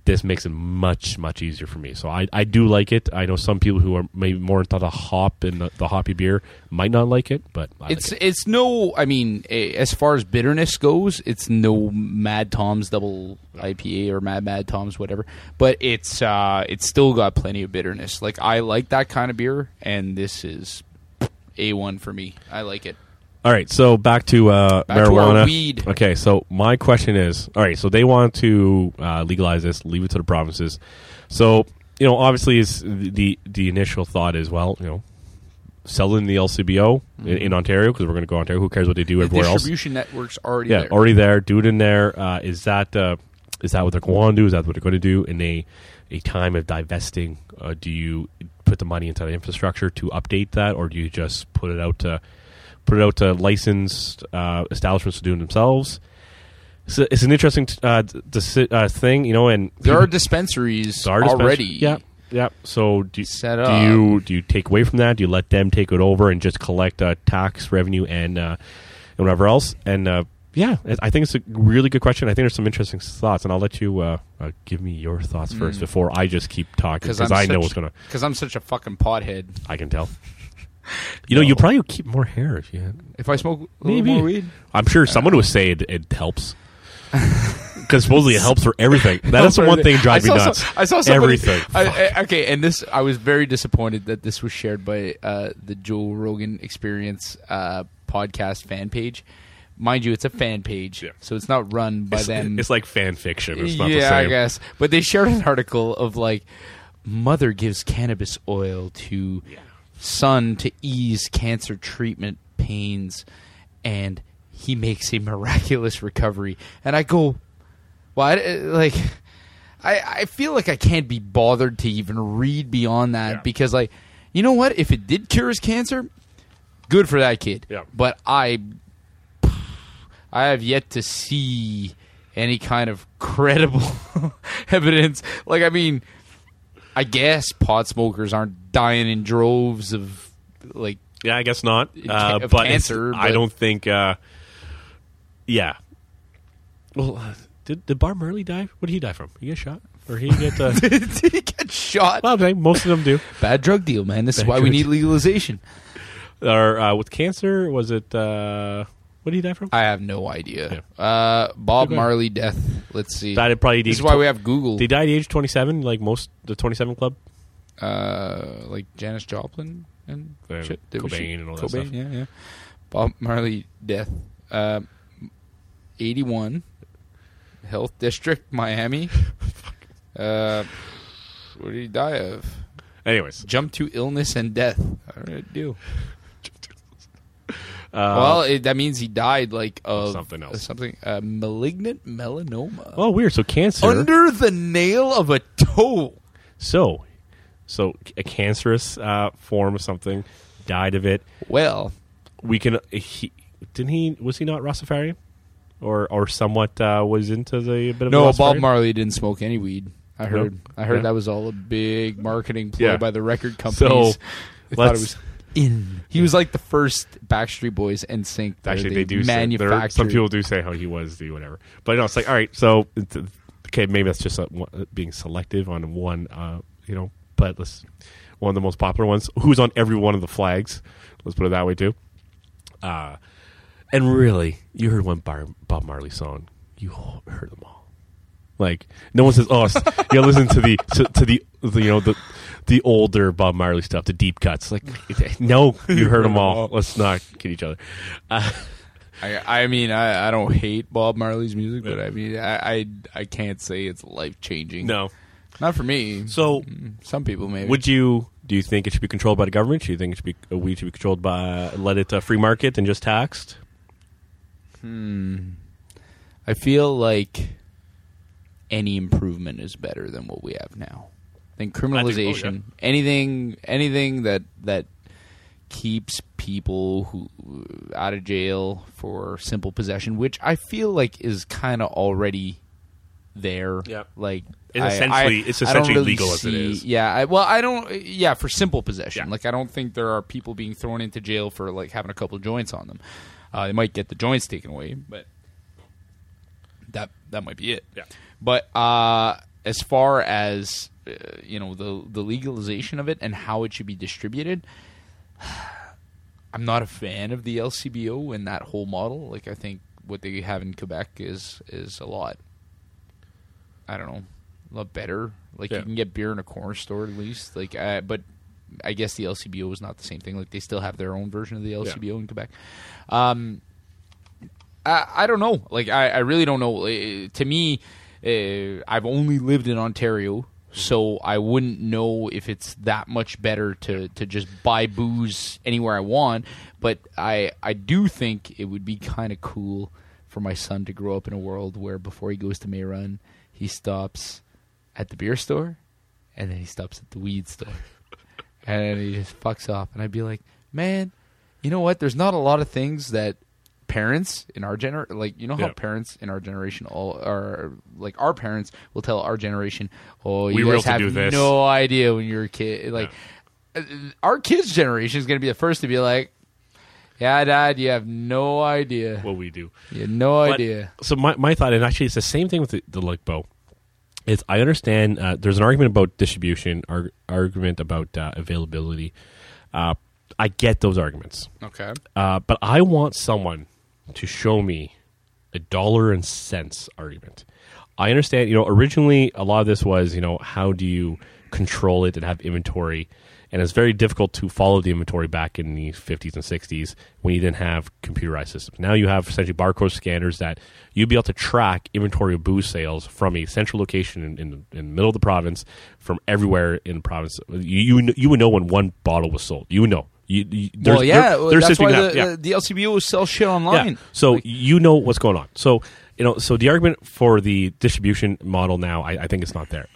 This makes it much, much easier for me. So I do like it. I know some people who are maybe more into the hop and the hoppy beer might not like it, but it's no. I mean, as far as bitterness goes, it's no Mad Tom's double IPA or Mad Tom's whatever. But it's still got plenty of bitterness. Like I like that kind of beer, and this is A1 for me. I like it. All right, so back to marijuana. To our weed. Okay, so my question is, all right, so they want to legalize this, leave it to the provinces. So, you know, obviously is the initial thought is, well, you know, sell in the LCBO in Ontario because we're going to go Ontario. Who cares what they do everywhere else? The distribution network's already there. Yeah, already there. Do it in there. Is that what they're going to do? Is that what they're going to do in a time of divesting? Do you put the money into the infrastructure to update that, or do you just put it out to... licensed establishments to do it themselves. So it's an interesting thing, you know. And there are dispensaries already. Yeah, yeah. So do you take away from that? Do you let them take it over and just collect tax revenue and whatever else? And yeah, I think it's a really good question. I think there's some interesting thoughts, and I'll let you give me your thoughts first before I just keep talking because I know what's gonna. Because I'm such a fucking pothead, I can tell. You know, you probably keep more hair if you had. If I smoke a little more weed, I'm sure someone would say it helps. Because supposedly it helps for everything. That's the one thing drives me nuts. I saw somebody, everything. I was very disappointed that this was shared by the Joe Rogan Experience podcast fan page. Mind you, it's a fan page, so it's not run by them. It's like fan fiction. It's not the same. I guess. But they shared an article of like, mother gives cannabis oil to son to ease cancer treatment pains, and he makes a miraculous recovery. And I go, well, I feel like I can't be bothered to even read beyond that because, like, you know what? If it did cure his cancer, good for that kid. Yeah. But I have yet to see any kind of credible evidence. Like, I mean, I guess pot smokers aren't dying in droves of, like... Yeah, I guess not. But cancer. I don't think... yeah. Well, did Bob Marley die? What did he die from? He got shot? Or he get... Did he get shot? Well, most of them do. Bad drug deal, man. This is why we need legalization. Or with cancer, was it... what did he die from? I have no idea. Yeah. Bob Marley death. Let's see. Died at probably this is why we have Google. Did he die at age 27, like most the 27 Club? Like Janis Joplin and shit. Cobain and all that stuff. Yeah. Bob Marley death. 81. Health District, Miami. What did he die of? Anyways. Jump to illness and death. All right, do. Well, that means he died like of something else. Malignant melanoma. Oh, weird. So cancer under the nail of a toe. So a cancerous form of something, died of it. Well, we can. Was he not Rastafarian, or somewhat was into the bit of no? Bob Marley didn't smoke any weed. I heard that was all a big marketing ploy by the record companies. So they thought it was. He was like the first Backstreet Boys and NSYNC. Actually, they do manufacture. Some people do say how he was the whatever, but no, it's like all right. So okay, maybe that's just being selective on one, But one of the most popular ones, who's on every one of the flags. Let's put it that way too. And really, you heard one Bob Marley song, you heard them all. Like no one says, "Oh, you listen to the older Bob Marley stuff, the deep cuts." Like, no, you heard them all. Let's not kid each other. I mean, I don't hate Bob Marley's music, but I mean, I can't say it's life changing. No, not for me. So some people maybe. Do you think it should be controlled by the government? Do you think it should be weed should be controlled by let it free market and just taxed? I feel like any improvement is better than what we have now. Then criminalization, anything that keeps people who out of jail for simple possession, which I feel like is kind of already there. Yeah, like it's essentially really legal as it is. Yeah, for simple possession. Yeah. Like I don't think there are people being thrown into jail for like having a couple of joints on them. They might get the joints taken away, but that might be it. Yeah. But as far as the legalization of it and how it should be distributed, I'm not a fan of the LCBO and that whole model. Like I think what they have in Quebec is a lot. I don't know, a lot better. Like you can get beer in a corner store at least. Like, but I guess the LCBO is not the same thing. Like they still have their own version of the LCBO in Quebec. I don't know. Like I really don't know. To me. I've only lived in Ontario, so I wouldn't know if it's that much better to just buy booze anywhere I want. But I do think it would be kind of cool for my son to grow up in a world where before he goes to Mayrun, he stops at the beer store, and then he stops at the weed store. And he just fucks off. And I'd be like, man, you know what? There's not a lot of things that... Parents in our generation, like you know how parents in our generation all are like our parents will tell our generation, "Oh, you guys have no idea when you're a kid." Like our kids' generation is going to be the first to be like, "Yeah, Dad, you have no idea." Well, we do. You have no idea. So my thought, and actually, it's the same thing with the Lickbo. Is I understand there's an argument about distribution, argument about availability. I get those arguments. Okay, but I want someone to show me a dollar and cents argument. I understand, originally a lot of this was, how do you control it and have inventory? And it's very difficult to follow the inventory back in the 50s and 60s when you didn't have computerized systems. Now you have essentially barcode scanners that you'd be able to track inventory of booze sales from a central location in the middle of the province, from everywhere in the province. You would know when one bottle was sold. You would know. They're sifting it out. The LCBO sells shit online. Yeah. So you know what's going on. So the argument for the distribution model now, I think it's not there.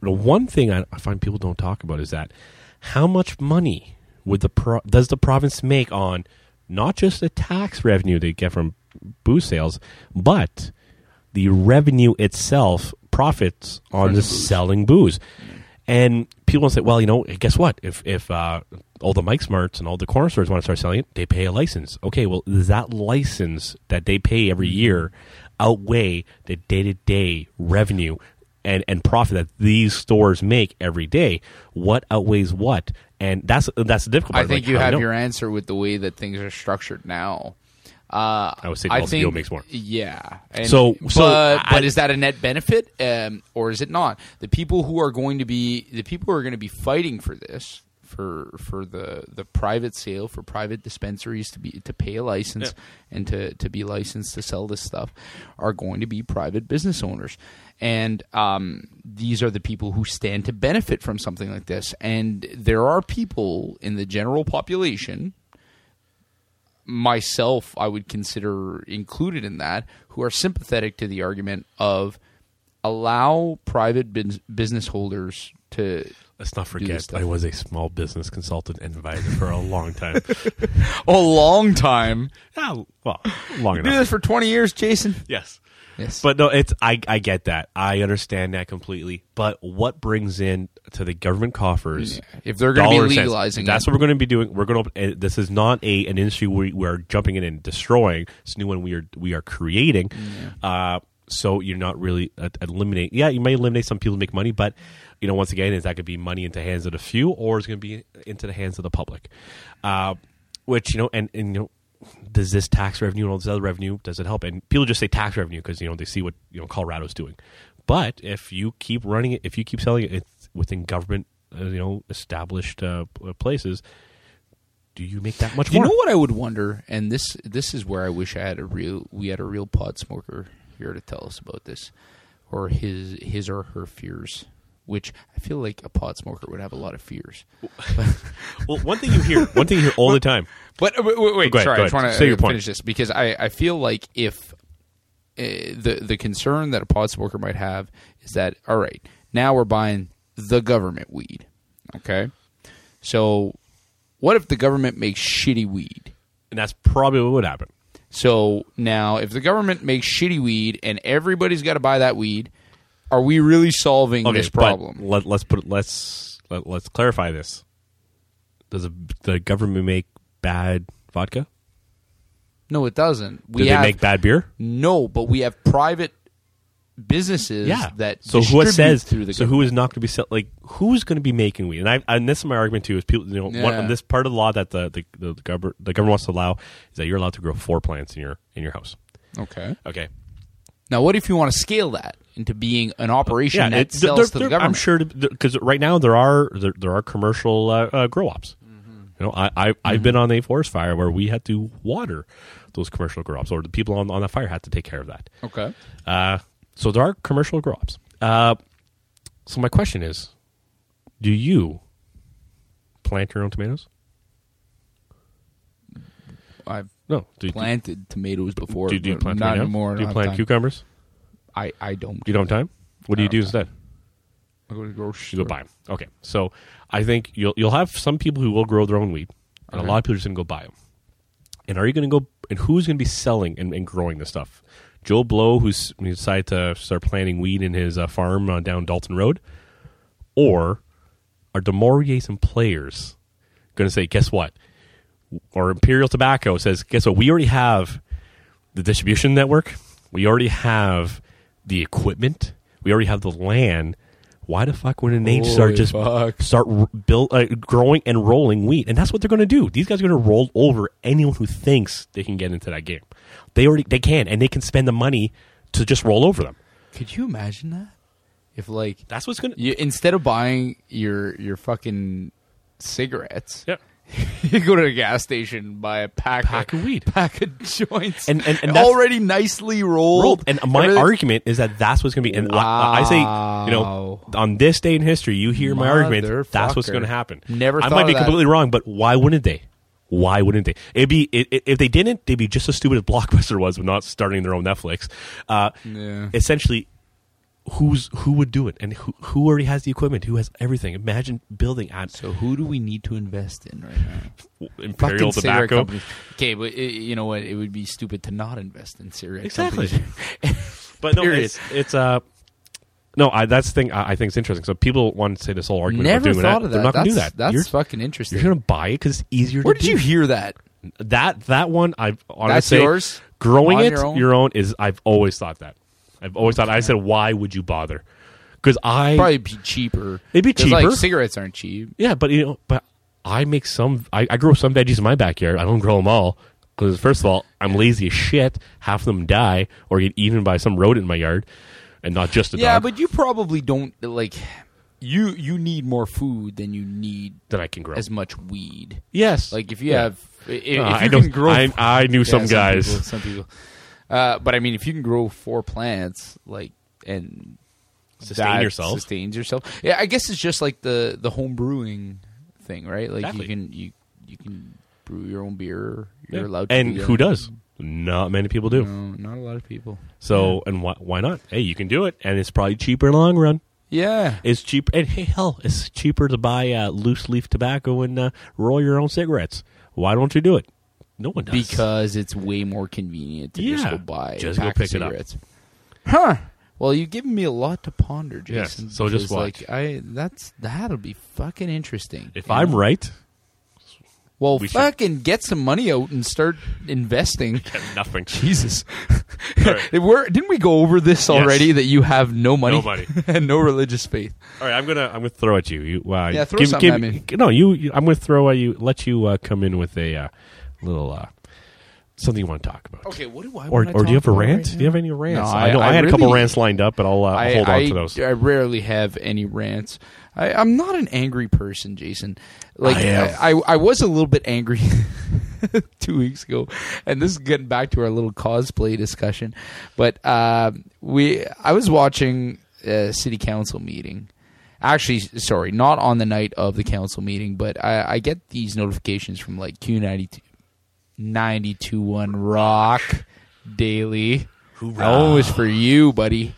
The one thing I find people don't talk about is that how much money would does the province make on not just the tax revenue they get from booze sales, but the revenue itself, profits on just selling booze. And people say, well, guess what? If all the Mike Smarts and all the corner stores want to start selling it, they pay a license. Okay, well, does that license that they pay every year outweigh the day-to-day revenue and profit that these stores make every day? What outweighs what? And that's the difficult part. I think you have your answer with the way that things are structured now. I would say the LCBO makes more. Yeah. But is that a net benefit or is it not? The people who are going to be fighting for this, for the private sale, for private dispensaries to pay a license and to be licensed to sell this stuff, are going to be private business owners. And these are the people who stand to benefit from something like this. And there are people in the general population, myself I would consider included in that, who are sympathetic to the argument of allow private business holders to... Let's not forget, I was a small business consultant and advisor for a long time. A long time? Yeah, well, long enough. You do this for 20 years, Jason? Yes. But no, I get that. I understand that completely. But what brings in to the government coffers? Yeah. If they're going to be legalizing, that's what we're going to be doing. We're going to. This is not an industry we're jumping in and destroying. It's a new one we are creating. Yeah. So you're not really eliminating. Yeah, you may eliminate some people to make money, but once again, is that going to be money into the hands of the few, or is it going to be into the hands of the public? Which does this tax revenue and all this other revenue, does it help? And people just say tax revenue because they see what Colorado's doing. But if you keep running it, if you keep selling it within government established places, do you make that much more? You know what I would wonder, and this is where I wish we had a real pod smoker here to tell us about this, or his or her fears. Which I feel like a pot smoker would have a lot of fears. Well, one thing you hear all the time. But wait, sorry, I just want to finish this because I feel like if the concern that a pot smoker might have is that, all right, now we're buying the government weed, okay? So what if the government makes shitty weed? And that's probably what would happen. So now if the government makes shitty weed and everybody's got to buy that weed, are we really solving this problem? Let's clarify this. Does the government make bad vodka? No, it doesn't. Do they make bad beer? No, but we have private businesses that distribute through the government. So who is not going to be who's going to be making weed? And this is my argument too: is people on this part of the law that the government wants to allow is that you're allowed to grow 4 plants in your house. Okay. Now, what if you want to scale that into being an operation that sells to the government? I'm sure, because right now there are commercial grow ops. Mm-hmm. I've been on a forest fire where we had to water those commercial grow ops, or the people on that fire had to take care of that. Okay. So there are commercial grow ops. So my question is, do you plant your own tomatoes? I've planted tomatoes before. Do you plant tomatoes? Do you plant cucumbers? I don't. You don't have time? What do you do instead? I go to the grocery store. You go buy them. Okay. So I think you'll have some people who will grow their own weed, and a lot of people are just going to go buy them. And are you going to go? And who's going to be selling and growing this stuff? Joe Blow, who's decided to start planting weed in his farm down Dalton Road, or are Demoriers and Players going to say, guess what? Or Imperial Tobacco says, guess what? We already have the distribution network. We already have the equipment. We already have the land. Why the fuck wouldn't they start growing and rolling wheat? And that's what they're going to do. These guys are going to roll over anyone who thinks they can get into that game. They can, and they can spend the money to just roll over them. Could you imagine that? If that's what's going to, instead of buying your fucking cigarettes. Yeah. You go to a gas station, buy a pack of weed, pack of joints, and already nicely rolled. And my argument is that that's what's going to be. And wow. I say, you know, on this day in history, you hear my argument. That's what's going to happen. Never. I might be completely wrong, but why wouldn't they? Why wouldn't they? It'd be if they didn't, they'd be just as stupid as Blockbuster was with not starting their own Netflix. Yeah. Essentially. Who would do it, and who already has the equipment, who has everything? Imagine building ads. So who do we need to invest in right now? Imperial Tobacco. Okay, but you know what? It would be stupid to not invest in cigarette companies. But no, it's no. That's the thing I think is interesting. So people want to say this whole argument. Never thought of that. They're not going to do that. That's fucking interesting. You're going to buy it because it's easier. Where to do. Where did you hear that? That one I honestly. That's yours. Growing it your own is. I've always thought that. I've always thought. I said, why would you bother? Because I probably be cheaper. It'd be cheaper. Like, cigarettes aren't cheap. Yeah, but you know, but I make some. I grow some veggies in my backyard. I don't grow them all because first of all, I'm lazy as shit. Half of them die or get eaten by some rodent in my yard, and not just a dog. Yeah, but you probably don't like. You need more food than you need that I can grow as much weed. Yes, like if you have. If you can grow, I knew some guys. Some people. But I mean, if you can grow 4 plants, like and sustain yourself, yeah. I guess it's just like the home brewing thing, right? Like exactly. you can brew your own beer. You're allowed to. And who does? Not many people do. No, not a lot of people. So and why not? Hey, you can do it, and it's probably cheaper in the long run. Yeah, it's cheap. And hey, hell, it's cheaper to buy loose leaf tobacco and roll your own cigarettes. Why don't you do it? No one does. Because it's way more convenient to just go buy cigarettes. Up. Huh. Well, you've given me a lot to ponder, Jason. Yes, so just watch. Like, that'll be fucking interesting. If I'm right. Well, fucking get some money out and start investing. Nothing. Jesus. Right. Didn't we go over this already that you have no money? No money. And no religious faith. All right, I'm gonna throw at you. Throw something at me. No, I'm going to throw at you, let you come in with a... little something you want to talk about. Okay, what do I want to talk about? Or do you have a rant? Right, do you have any rants? No, I had a couple rants lined up, but I'll hold on to those. I rarely have any rants. I'm not an angry person, Jason. Like I was a little bit angry 2 weeks ago, and this is getting back to our little cosplay discussion. But I was watching a city council meeting. Actually, sorry, not on the night of the council meeting, but I get these notifications from like Q92. 92.1 Rock Daily. Hoorah. Always for you, buddy.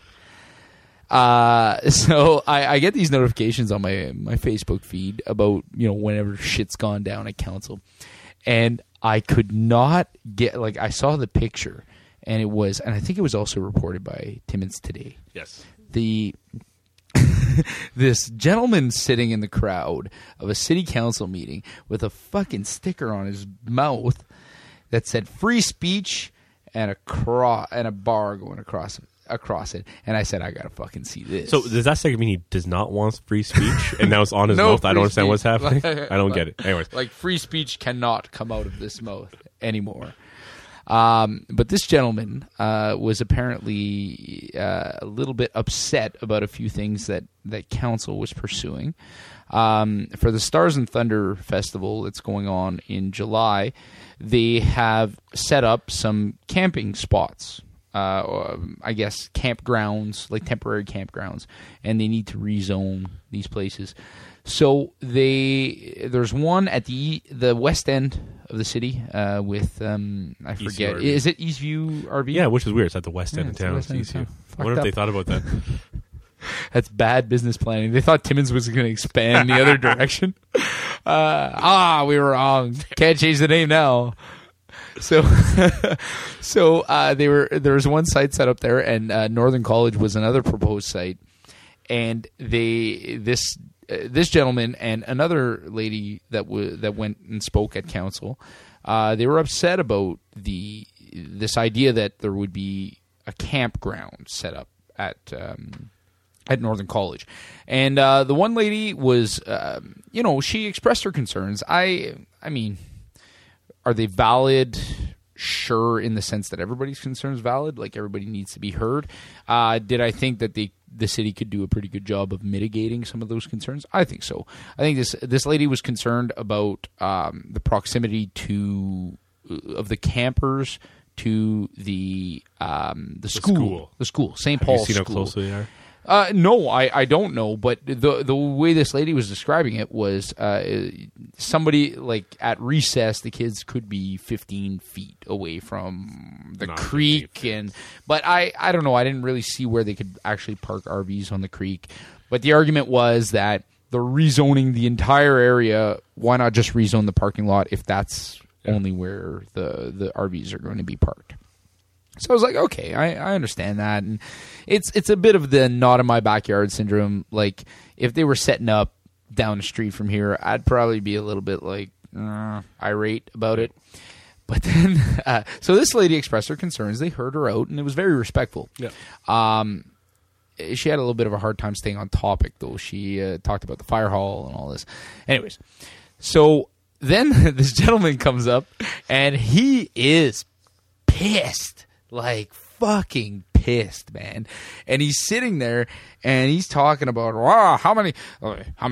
So I get these notifications on my Facebook feed about, you know, whenever shit's gone down at council. And I could not get, like, I saw the picture, and it was, and I think it was also reported by Timmins Today. Yes. This gentleman sitting in the crowd of a city council meeting with a fucking sticker on his mouth that said free speech and a bar going across it. And I said, I gotta fucking see this. So does that second mean he does not want free speech? And that was on his mouth? I don't understand what's happening. I don't get it. Anyways. Like free speech cannot come out of this mouth anymore. But this gentleman was apparently a little bit upset about a few things that council was pursuing. For the Stars and Thunder Festival that's going on in July, they have set up some camping spots, I guess campgrounds, like temporary campgrounds, and they need to rezone these places. So there's one at the west end of the city with I forget, is it Eastview RV? Yeah, which is weird. It's at the west end of town. It's Eastview. I wonder if they thought about that. That's bad business planning. They thought Timmins was going to expand the other direction. We were wrong. Can't change the name now. So there was one site set up there, and Northern College was another proposed site, and this gentleman and another lady that went and spoke at council, they were upset about this idea that there would be a campground set up at Northern College. And the one lady was, you know, she expressed her concerns. I mean, are they valid? Sure, in the sense that everybody's concerns valid, like everybody needs to be heard. Did I think that they the city could do a pretty good job of mitigating some of those concerns? I think so. I think this lady was concerned about the proximity of the campers to the school, St. Paul's School. Have you seen how close they are? No, I don't know, but the way this lady was describing it was somebody, like, at recess, the kids could be 15 feet away from the creek, but I don't know, I didn't really see where they could actually park RVs on the creek, but the argument was that they're rezoning the entire area, why not just rezone the parking lot if that's only where the RVs are going to be parked? So I was like, okay, I understand that, and it's a bit of the not in my backyard syndrome. Like, if they were setting up down the street from here, I'd probably be a little bit like irate about it. But then, so this lady expressed her concerns. They heard her out, and it was very respectful. Yeah. She had a little bit of a hard time staying on topic, though. She talked about the fire hall and all this. Anyways, so then this gentleman comes up, and he is pissed. Like, fucking pissed, man. And he's sitting there and he's talking about, wow, how many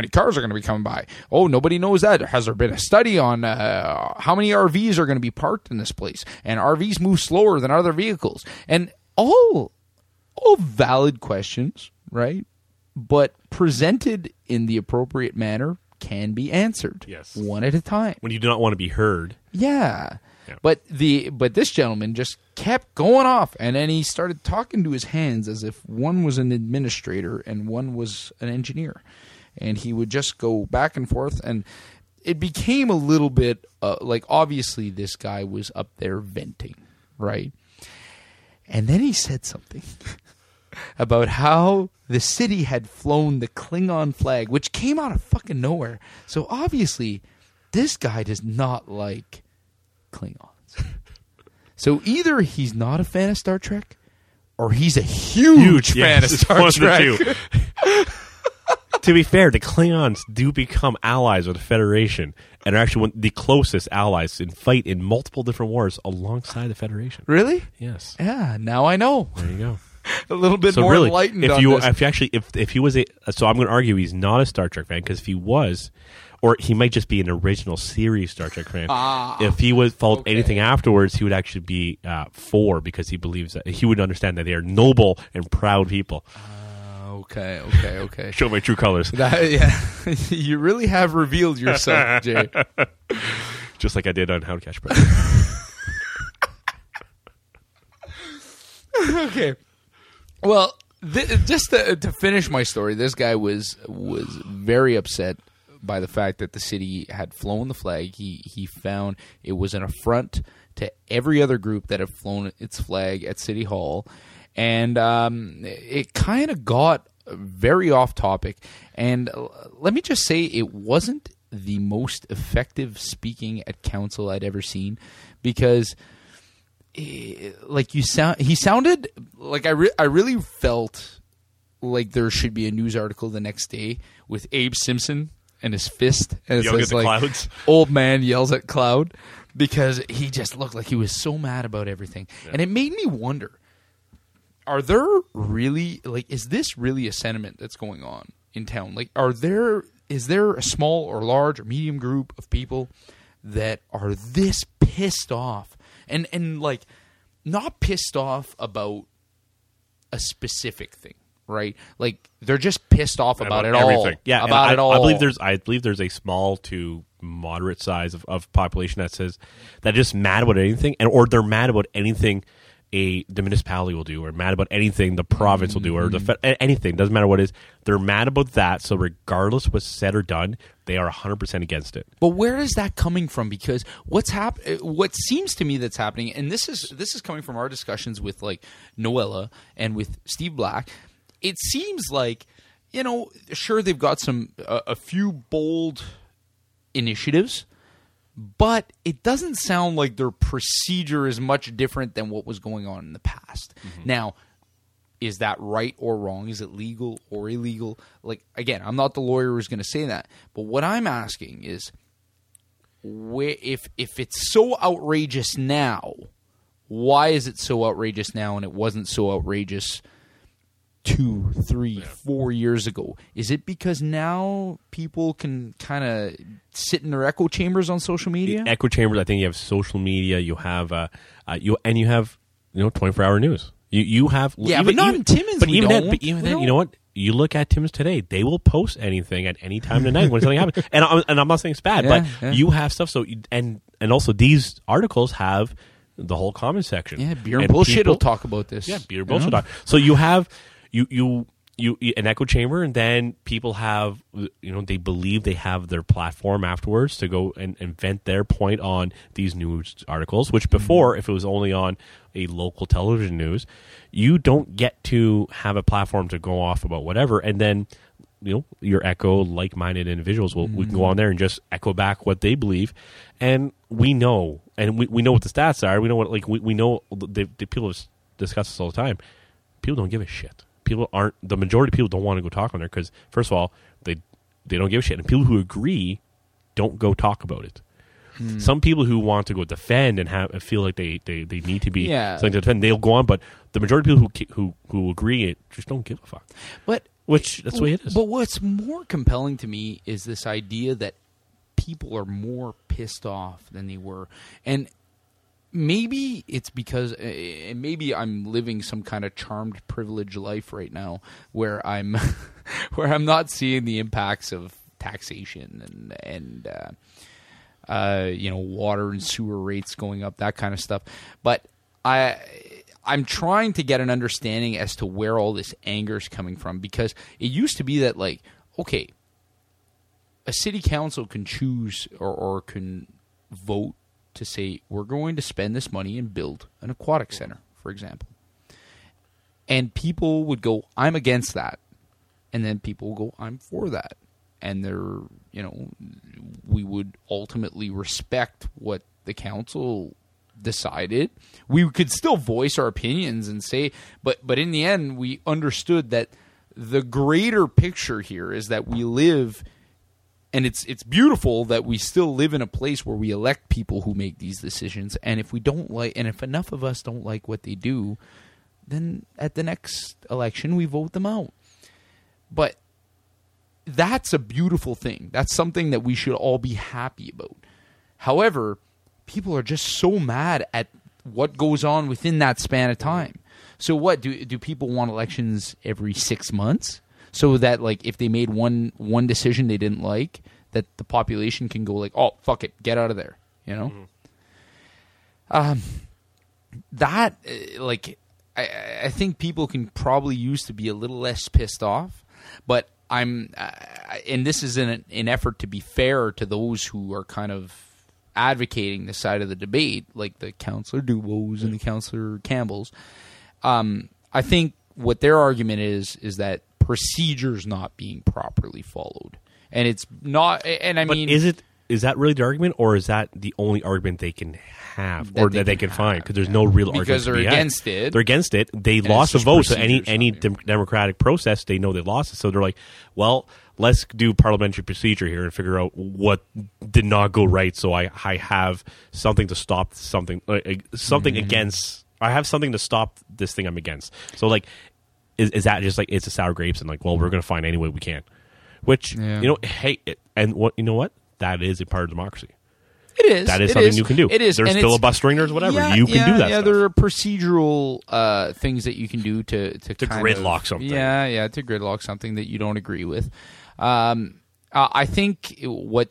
cars are going to be coming by? Oh, nobody knows that. Has there been a study on how many RVs are going to be parked in this place? And RVs move slower than other vehicles. And all valid questions, right? But presented in the appropriate manner can be answered. Yes. One at a time. When you do not want to be heard. Yeah. Yeah. But this gentleman just kept going off, and then he started talking to his hands as if one was an administrator and one was an engineer, and he would just go back and forth, and it became a little bit like, obviously this guy was up there venting, right? And then he said something about how the city had flown the Klingon flag, which came out of fucking nowhere. So obviously this guy does not like Klingons. So either he's not a fan of Star Trek, or he's a huge fan of Star Trek. To be fair, the Klingons do become allies of the Federation, and are actually one of the closest allies and fight in multiple different wars alongside the Federation. Really? Yes. Yeah. Now I know. There you go. A little bit more really, enlightened. If he was so I'm going to argue he's not a Star Trek fan, because if he was. Or he might just be an original series Star Trek fan. If he was followed anything afterwards, he would actually be for, because he believes that he would understand that they are noble and proud people. Okay. Show my true colors. You really have revealed yourself, Jay. Just like I did on How to Catch Predator. Okay. Well, just to finish my story, this guy was very upset by the fact that the city had flown the flag. He found it was an affront to every other group that had flown its flag at City Hall. And it kind of got very off topic. And let me just say, it wasn't the most effective speaking at council I'd ever seen, because he sounded like I really felt like there should be a news article the next day with Abe Simpson and his fist, and it's clouds. Old man yells at cloud, because he just looked like he was so mad about everything. Yeah. And it made me wonder, is this really a sentiment that's going on in town? Like, is there a small or large or medium group of people that are this pissed off? And like, not pissed off about a specific thing. Right, like they're just pissed off about it all. Yeah, about it all. I believe there's a small to moderate size of population that says that just mad about anything, or they're mad about anything the municipality will do, or mad about anything the province will do, or anything, doesn't matter what it is. They're mad about that. So regardless what's said or done, they are 100% against it. But where is that coming from? Because what seems to me that's happening, and this is coming from our discussions with, like, Noella and with Steve Black. It seems like, you know, sure, they've got a few bold initiatives, but it doesn't sound like their procedure is much different than what was going on in the past. Mm-hmm. Now, is that right or wrong? Is it legal or illegal? Like, again, I'm not the lawyer who's going to say that, but what I'm asking is, if it's so outrageous now, why is it so outrageous now and it wasn't so outrageous 2, 3, 4 years ago. Is it because now people can kind of sit in their echo chambers on social media? Echo chambers. I think you have social media. You have you have 24-hour news. You have but not in Timmins. But even then, you know what? You look at Timmins Today; they will post anything at any time of the night when something happens. And I'm not saying it's bad, but you have stuff. So and also these articles have the whole comment section. Yeah, beer and bullshit people will talk about this. Yeah, beer bullshit. Talk. So you have. You an echo chamber, and then people have they believe they have their platform afterwards to go and vent their point on these news articles, which before, if it was only on a local television news, you don't get to have a platform to go off about whatever, and then your echo like-minded individuals we can go on there and just echo back what they believe, and we know what the stats are, we know the people discuss this all the time. People don't give a shit. People aren't the majority of people don't want to go talk on there because, first of all, they don't give a shit, and people who agree don't go talk about it. Some people who want to go defend and feel like they need to be something to defend, they'll go on, but the majority of people who agree it just don't give a fuck. That's the way it is. But what's more compelling to me is this idea that people are more pissed off than they were, and maybe it's because maybe I'm living some kind of charmed privilege life right now where I'm not seeing the impacts of taxation and water and sewer rates going up, that kind of stuff. But I'm trying to get an understanding as to where all this anger is coming from, because it used to be that, like, okay, a city council can choose or can vote to say, we're going to spend this money and build an aquatic center, for example. And people would go, I'm against that. And then people would go, I'm for that. And we would ultimately respect what the council decided. We could still voice our opinions and say, but in the end, we understood that the greater picture here is that we live. And it's beautiful that we still live in a place where we elect people who make these decisions. And if we don't like, and if enough of us don't like what they do, then at the next election we vote them out. But that's a beautiful thing. That's something that we should all be happy about. However, people are just so mad at what goes on within that span of time. So what do people want elections every 6 months? So that, like, if they made one decision they didn't like, that the population can go like, oh, fuck it, get out of there, I think people can probably use to be a little less pissed off, but I'm and this is in an effort to be fair to those who are kind of advocating this side of the debate, like the Councillor Dubose and the Councillor Campbells. I think what their argument is that procedures not being properly followed, and it's not. And I mean, is that really the argument, or is that the only argument they can have, or that they can find? Because there's no real argument because they're against it. They're against it. They lost a vote, so any democratic process, they know they lost it. So they're like, well, let's do parliamentary procedure here and figure out what did not go right. So I have something to stop something against. I have something to stop this thing I'm against. So like. Is that just like it's a sour grapes and like, well, we're going to find any way we can, which that is a part of democracy. It is something you can do. It is. There's filibustering or whatever you can do that. Yeah, stuff. There are procedural things that you can do to gridlock something. Yeah, to gridlock something that you don't agree with. I think what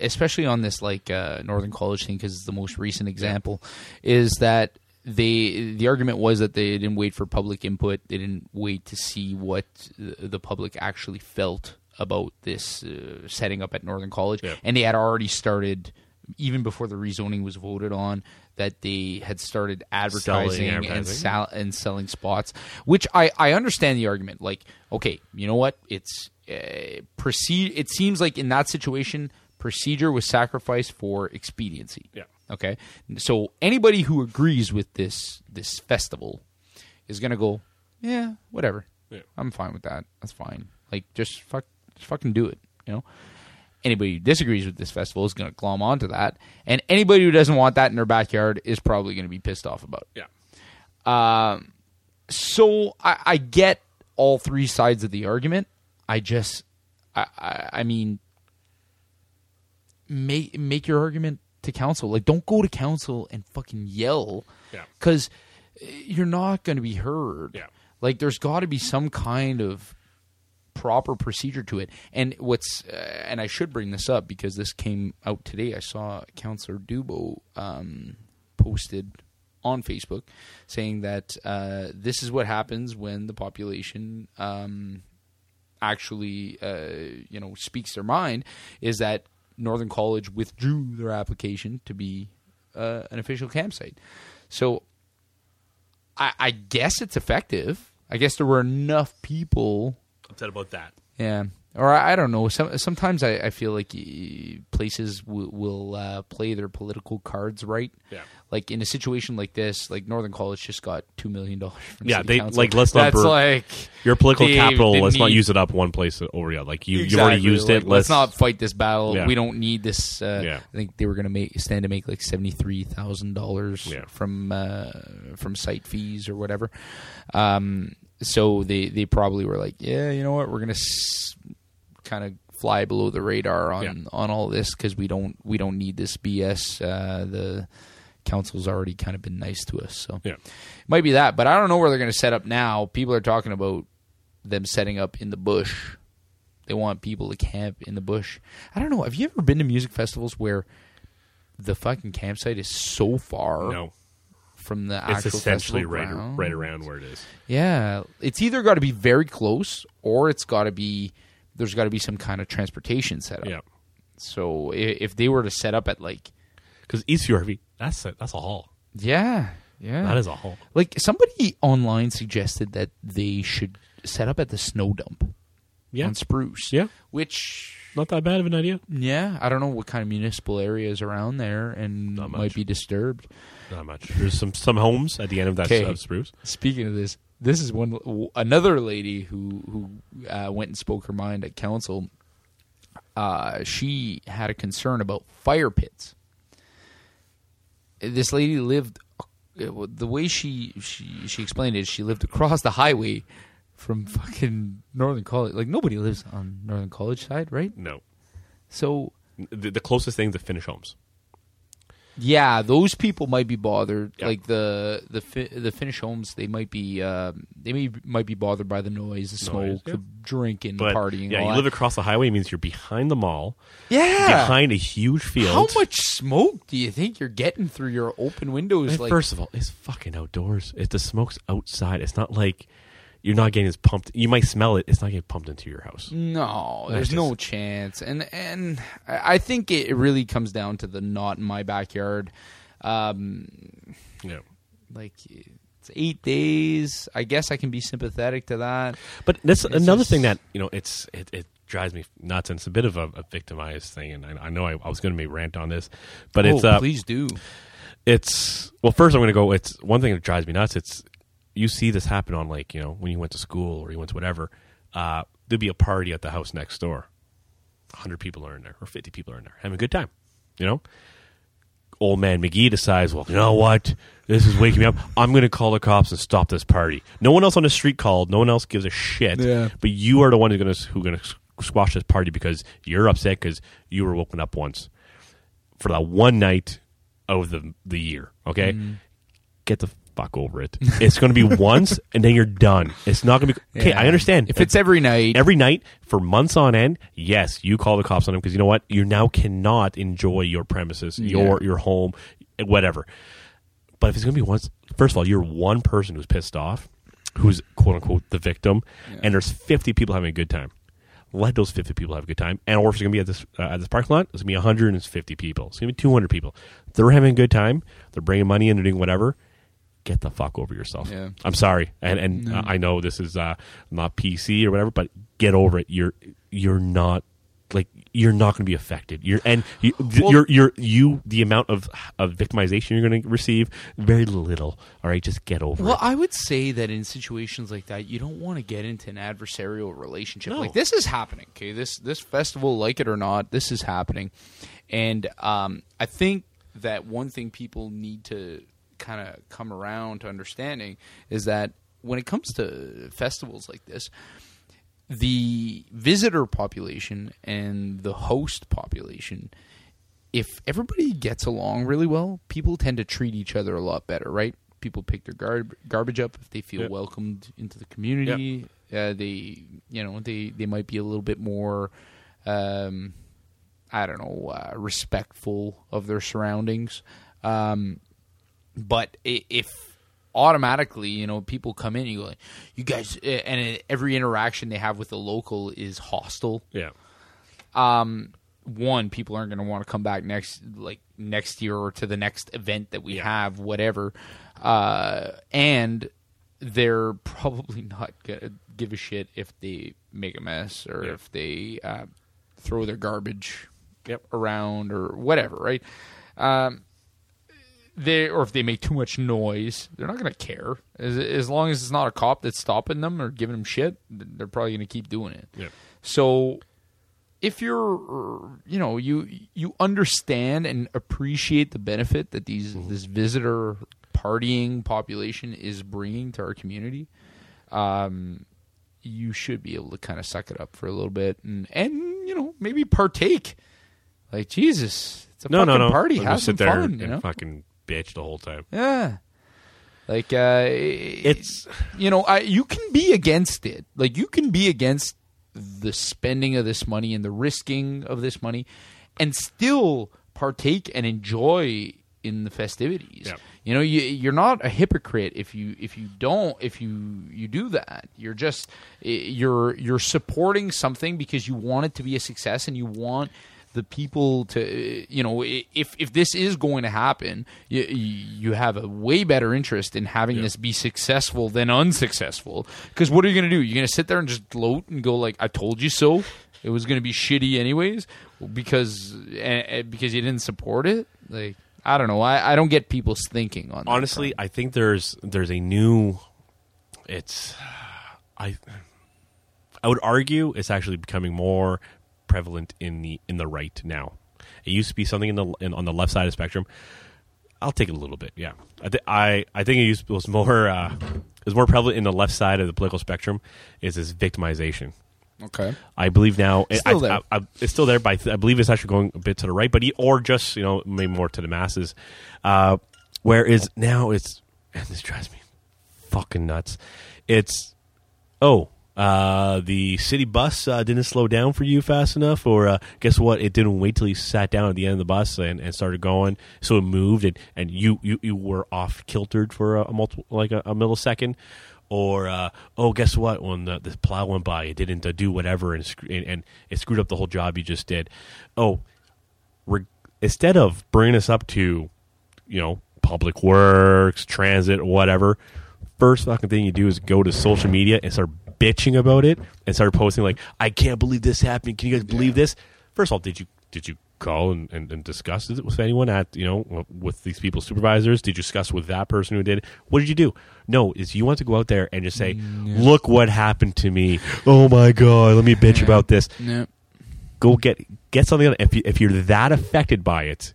especially on this like Northern College thing, because it's the most recent example, is that. The argument was that they didn't wait for public input. They didn't wait to see what the public actually felt about this setting up at Northern College. Yeah. And they had already started, even before the rezoning was voted on, that they had started advertising and selling spots, which I understand the argument. Like, okay, you know what? It's it seems like in that situation, procedure was sacrificed for expediency. Yeah. Okay, so anybody who agrees with this festival is gonna go, yeah, whatever. Yeah. I'm fine with that. That's fine. Like, just fucking do it. Anybody who disagrees with this festival is gonna glom onto that, and anybody who doesn't want that in their backyard is probably gonna be pissed off about it. Yeah. So I get all three sides of the argument. I just, I mean, make your argument to counsel. Like, don't go to counsel and fucking yell, because you're not going to be heard. Yeah. Like, there's got to be some kind of proper procedure to it. And what's and I should bring this up because this came out today. I saw Councillor Dubo posted on Facebook saying that this is what happens when the population actually you know, speaks their mind, is that Northern College withdrew their application to be an official campsite. So I guess it's effective. I guess there were enough people upset about that. Yeah. Or I don't know. Sometimes I feel like places will play their political cards right. Yeah. Like in a situation like this, like Northern College just got $2 million from city council. Like, let's not your political capital. Let's not use it up one place over yet. Like you already used it. Let's not fight this battle. Yeah. We don't need this. I think they were going to stand to make like $73,000 from site fees or whatever. So they probably were like, yeah, you know what, we're going to kind of fly below the radar on all this because we don't need this BS. The council's already kind of been nice to us, so it might be that. But I don't know where they're going to set up now. People are talking about them setting up in the bush. They want people to camp in the bush. I don't know. Have you ever been to music festivals where the fucking campsite is so far? No. From the actual, it's essentially right around where it is. Yeah, it's either got to be very close, or it's got to be there's got to be some kind of transportation setup. Yeah. So if they were to set up at like, because Eastview RV, that's a haul. Yeah, yeah, that is a haul. Like somebody online suggested that they should set up at the snow dump. Yeah. On Spruce. Yeah. Which, not that bad of an idea. Yeah. I don't know what kind of municipal area is around there and might be disturbed. Not much. There's some homes at the end of that Spruce. Speaking of this, this is another lady who went and spoke her mind at council. She had a concern about fire pits. This lady lived, the way she explained it, she lived across the highway from fucking Northern College. Like, nobody lives on Northern College side, right? No. So the closest thing is the Finnish homes. Yeah, those people might be bothered. Yep. Like the Finnish homes, they might be they might be bothered by the noise, the smoke, the drinking, the partying. Yeah, you live across the highway, it means you're behind the mall. Yeah, behind a huge field. How much smoke do you think you're getting through your open windows? Like, first of all, it's fucking outdoors. If the smoke's outside, it's not like. You're not getting as pumped. You might smell it. It's not getting pumped into your house. No, there's no chance. And I think it really comes down to the not in my backyard. Like, it's 8 days. I guess I can be sympathetic to that. But that's another thing that, you know, it drives me nuts, and it's a bit of a victimized thing. And I know I was going to maybe rant on this, but please do. It's, well, first I'm going to go, it's one thing that drives me nuts. It's, you see this happen on, like, you know, when you went to school or you went to whatever, there'd be a party at the house next door. 100 people are in there or 50 people are in there having a good time, you know? Old man McGee decides, well, you know what? This is waking me up. I'm going to call the cops and stop this party. No one else on the street called. No one else gives a shit. Yeah. But you are the one who's going to squash this party because you're upset because you were woken up once for that one night of the year, okay? Mm-hmm. Get the fuck over it. It's going to be once and then you're done. It's not going to be... Okay, yeah. I understand. If it's every night for months on end, yes, you call the cops on them because you know what? You now cannot enjoy your premises, your home, whatever. But if it's going to be once... First of all, you're one person who's pissed off, who's quote-unquote the victim, and there's 50 people having a good time. Let those 50 people have a good time. And or if it's going to be at this parking lot, it's going to be 150 people. It's going to be 200 people. They're having a good time. They're bringing money in. They're doing whatever. Get the fuck over yourself. Yeah. I'm sorry, and I know this is not PC or whatever, but get over it. You're not like you're not going to be affected. The amount of victimization you're going to receive, very little. All right, just get over it. Well, I would say that in situations like that, you don't want to get into an adversarial relationship. No. Like, this is happening. Okay, this festival, like it or not, this is happening, and I think that one thing people need to kind of come around to understanding is that when it comes to festivals like this, the visitor population and the host population, if everybody gets along really well, people tend to treat each other a lot better, right? People pick their garbage up if they feel welcomed into the community. They, you know, they might be a little bit more, respectful of their surroundings. But if automatically, you know, people come in and you go, like, you guys, and every interaction they have with the local is hostile. Yeah. One, people aren't going to want to come back next year or to the next event that we have, whatever. And they're probably not going to give a shit if they make a mess or if they throw their garbage around or whatever, right? Or if they make too much noise, they're not going to care. As long as it's not a cop that's stopping them or giving them shit, they're probably going to keep doing it. Yep. So if you're, you know, you understand and appreciate the benefit that this visitor partying population is bringing to our community, you should be able to kind of suck it up for a little bit and you know, maybe partake. Like, Jesus, it's a fucking party. Have some fun, you know? Fucking bitch the whole time. Yeah. Like, it's, you know, you can be against it. Like, you can be against the spending of this money and the risking of this money and still partake and enjoy in the festivities. Yeah. You know, you're not a hypocrite if you do that. You're just you're supporting something because you want it to be a success and you want the people to, you know, if this is going to happen, you have a way better interest in having this be successful than unsuccessful. Because what are you going to do? You're going to sit there and just gloat and go like, I told you so. It was going to be shitty anyways because you didn't support it. Like, I don't know. I don't get people's thinking on that. Honestly, I think there's a new. I would argue it's actually becoming more prevalent in the right now. It used to be something on the left side of the spectrum. I'll take it a little bit. Yeah, I think it was more prevalent in the left side of the political spectrum. Is this victimization? Okay, I believe now it's still there, but I believe it's actually going a bit to the right, but or just, you know, maybe more to the masses. Whereas now it's, and this drives me fucking nuts. It's the city bus didn't slow down for you fast enough, or guess what? It didn't wait till you sat down at the end of the bus and started going, so it moved, and you were off kiltered for a millisecond. Or, guess what? When the plow went by, it didn't do whatever, and it screwed up the whole job you just did. Instead of bringing us up to, you know, public works, transit, whatever, first fucking thing you do is go to social media and start bitching about it and start posting like, I can't believe this happened. Can you guys believe this? First of all, did you call and discuss it with anyone at, you know, with these people's supervisors? Did you discuss with that person who did? What did you do? No, is you want to go out there and just say, look what happened to me. Oh my God, let me bitch about this. No. Go get something on it. If you're that affected by it,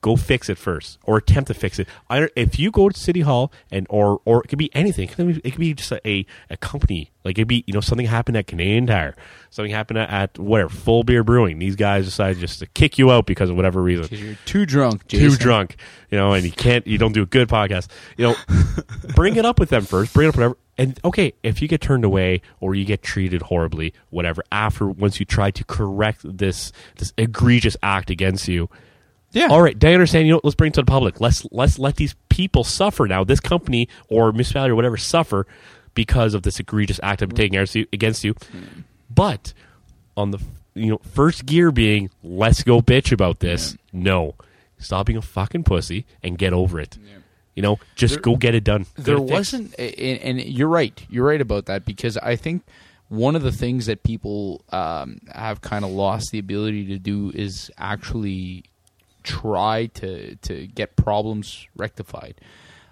go fix it first or attempt to fix it. If you go to City Hall or it could be anything. It could be just a company. Like, it'd be, you know, something happened at Canadian Tire. Something happened at whatever, Full Beer Brewing. These guys decided just to kick you out because of whatever reason. Because you're too drunk, Jason. Too drunk. You know, and you don't do a good podcast. You know, bring it up with them first. Bring it up whatever. And okay, if you get turned away or you get treated horribly, whatever, once you try to correct this egregious act against you, yeah. All right. I understand. You know, let's bring it to the public. Let's let these people suffer now. This company or municipality or whatever suffer because of this egregious act of taking against you. But on the, you know, first gear being, let's go bitch about this. Yeah. No, stop being a fucking pussy and get over it. Yeah. You know, just go get it done. There wasn't, and you're right. You're right about that, because I think one of the things that people have kind of lost the ability to do is actually try to get problems rectified.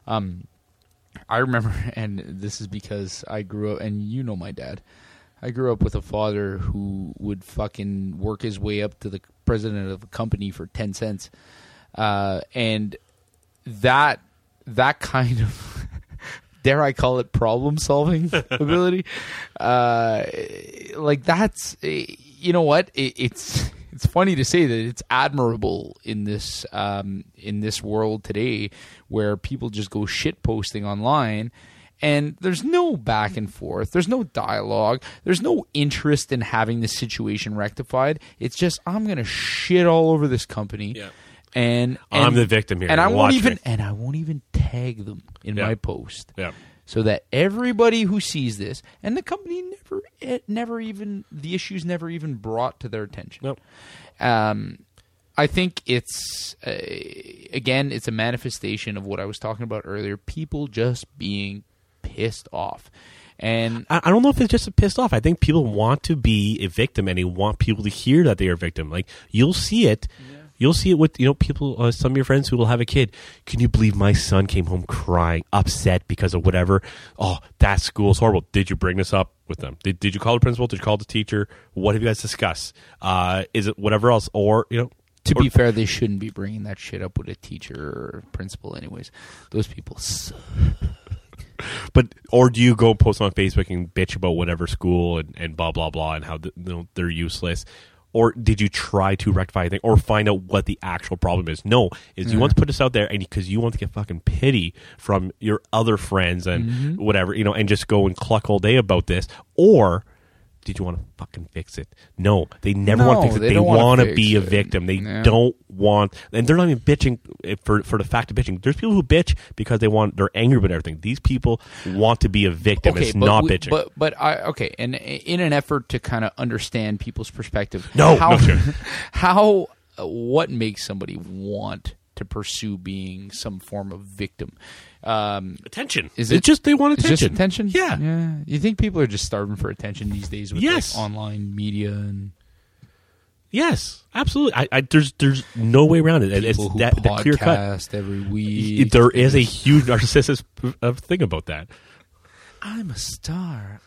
I remember, and this is because I grew up, and you know my dad, I grew up with a father who would fucking work his way up to the president of a company for 10 cents. And that kind of dare I call it problem solving ability. Like that's, you know what, it's funny to say that it's admirable in this world today where people just go shit posting online. And there's no back and forth. There's no dialogue. There's no interest in having the situation rectified. It's just, I'm going to shit all over this company. Yeah. And I'm the victim here. And I won't even tag them in my post. Yeah. So that everybody who sees this, and the company the issue's never even brought to their attention. Nope. I think it's, again, it's a manifestation of what I was talking about earlier. People just being pissed off. And I don't know if it's just a pissed off. I think people want to be a victim, and they want people to hear that they are a victim. Like, you'll see it. Yeah. You'll see it with, you know, people, some of your friends who will have a kid. Can you believe my son came home crying, upset because of whatever? Oh, that school's horrible. Did you bring this up with them? Did you call the principal? Did you call the teacher? What have you guys discussed? Is it whatever else? Or, you know. To be fair, they shouldn't be bringing that shit up with a teacher or principal anyways. Those people suck. But or do you go post on Facebook and bitch about whatever school and blah blah blah and how they're useless, or did you try to rectify anything or find out what the actual problem is? No, is you want to put this out there and because you want to get fucking pity from your other friends and whatever, you know, and just go and cluck all day about this, or did you want to fucking fix it? No, they never want to fix it. They want to be a victim. They don't want, and they're not even bitching for the fact of bitching. There's people who bitch because they're angry about everything. These people want to be a victim. Okay, it's not bitching. And in an effort to kind of understand people's perspective, what makes somebody want to pursue being some form of victim? Attention. It's just they want attention. It's just attention? Yeah. You think people are just starving for attention these days with like online media and... Yes, absolutely. There's no way around it. People who podcast clear cut. Every week. There is a huge narcissistic thing about that. I'm a star.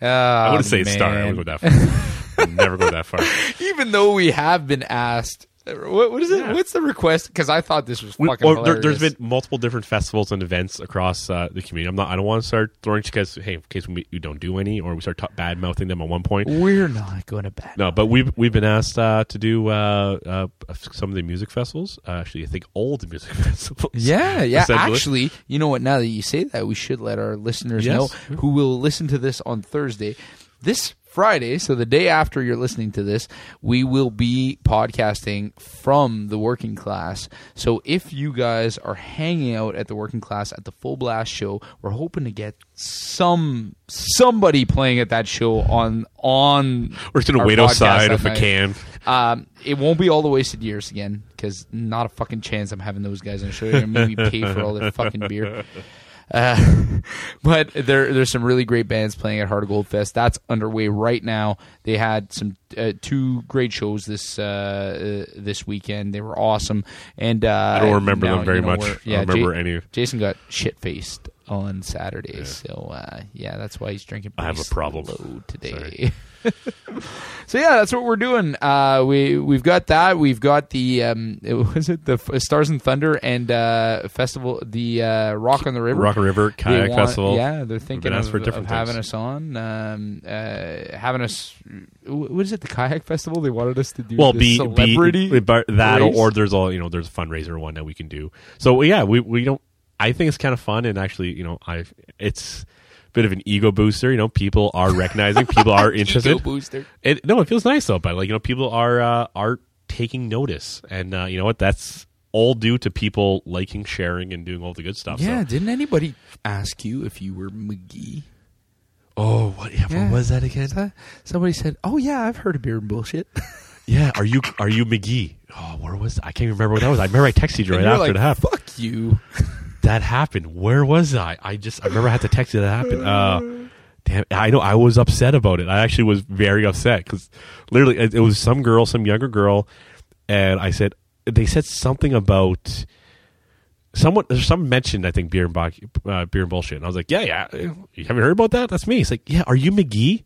I wouldn't say star. I wouldn't go that far. I'd never go that far. Even though we have been asked... What is it? Yeah. What's the request? Because I thought this was fucking hilarious. There's been multiple different festivals and events across the community. I don't want to start throwing because, hey, in case we don't do any or we start bad mouthing them at one point, we're not going to bad. No, but we've been asked to do some of the music festivals. Actually, I think all the music festivals. Yeah. Actually, you know what? Now that you say that, we should let our listeners know who will listen to this on Thursday. This Friday, so the day after you're listening to this, we will be podcasting from the Working Class. So if you guys are hanging out at the Working Class at the Full Blast show, we're hoping to get somebody playing at that show on. We're just gonna wait outside if we can. It won't be all the wasted years again because not a fucking chance I'm having those guys on the show. They're gonna make me pay for all their fucking beer. But there's some really great bands playing at Heart of Gold Fest. That's underway right now. They had some two great shows this weekend. They were awesome. And I don't remember them very much. Yeah, I don't remember any. Jason got shit faced on Saturday, so that's why he's drinking. I have a problem today. So yeah, that's what we're doing. We've got that. We've got the the Stars and Thunder and festival, the Rock on the River Kayak Festival. Yeah, they're thinking of having us on. Having us. What is it? The Kayak Festival. They wanted us to do. Well, celebrity that race? Or there's all there's a fundraiser one that we can do. So yeah, we don't. I think it's kind of fun, and actually, it's a bit of an ego booster. People are recognizing, people are interested. Ego booster. It feels nice though, but people are taking notice, and you know what? That's all due to people liking, sharing, and doing all the good stuff. Yeah. So. Didn't anybody ask you if you were McGee? Oh, what was that again? Somebody said, "Oh yeah, I've heard of beer and bullshit." Yeah, are you McGee? Oh, where was I? Can't even remember what that was. I remember I texted you right after the half. Fuck you. That happened. Where was I? I remember I had to text you that happened. Damn, I know I was upset about it. I actually was very upset because literally it was some younger girl, and they said something about someone mentioned I think beer and bullshit, and I was like, you haven't heard about that? That's me. It's like, yeah, are you McGee?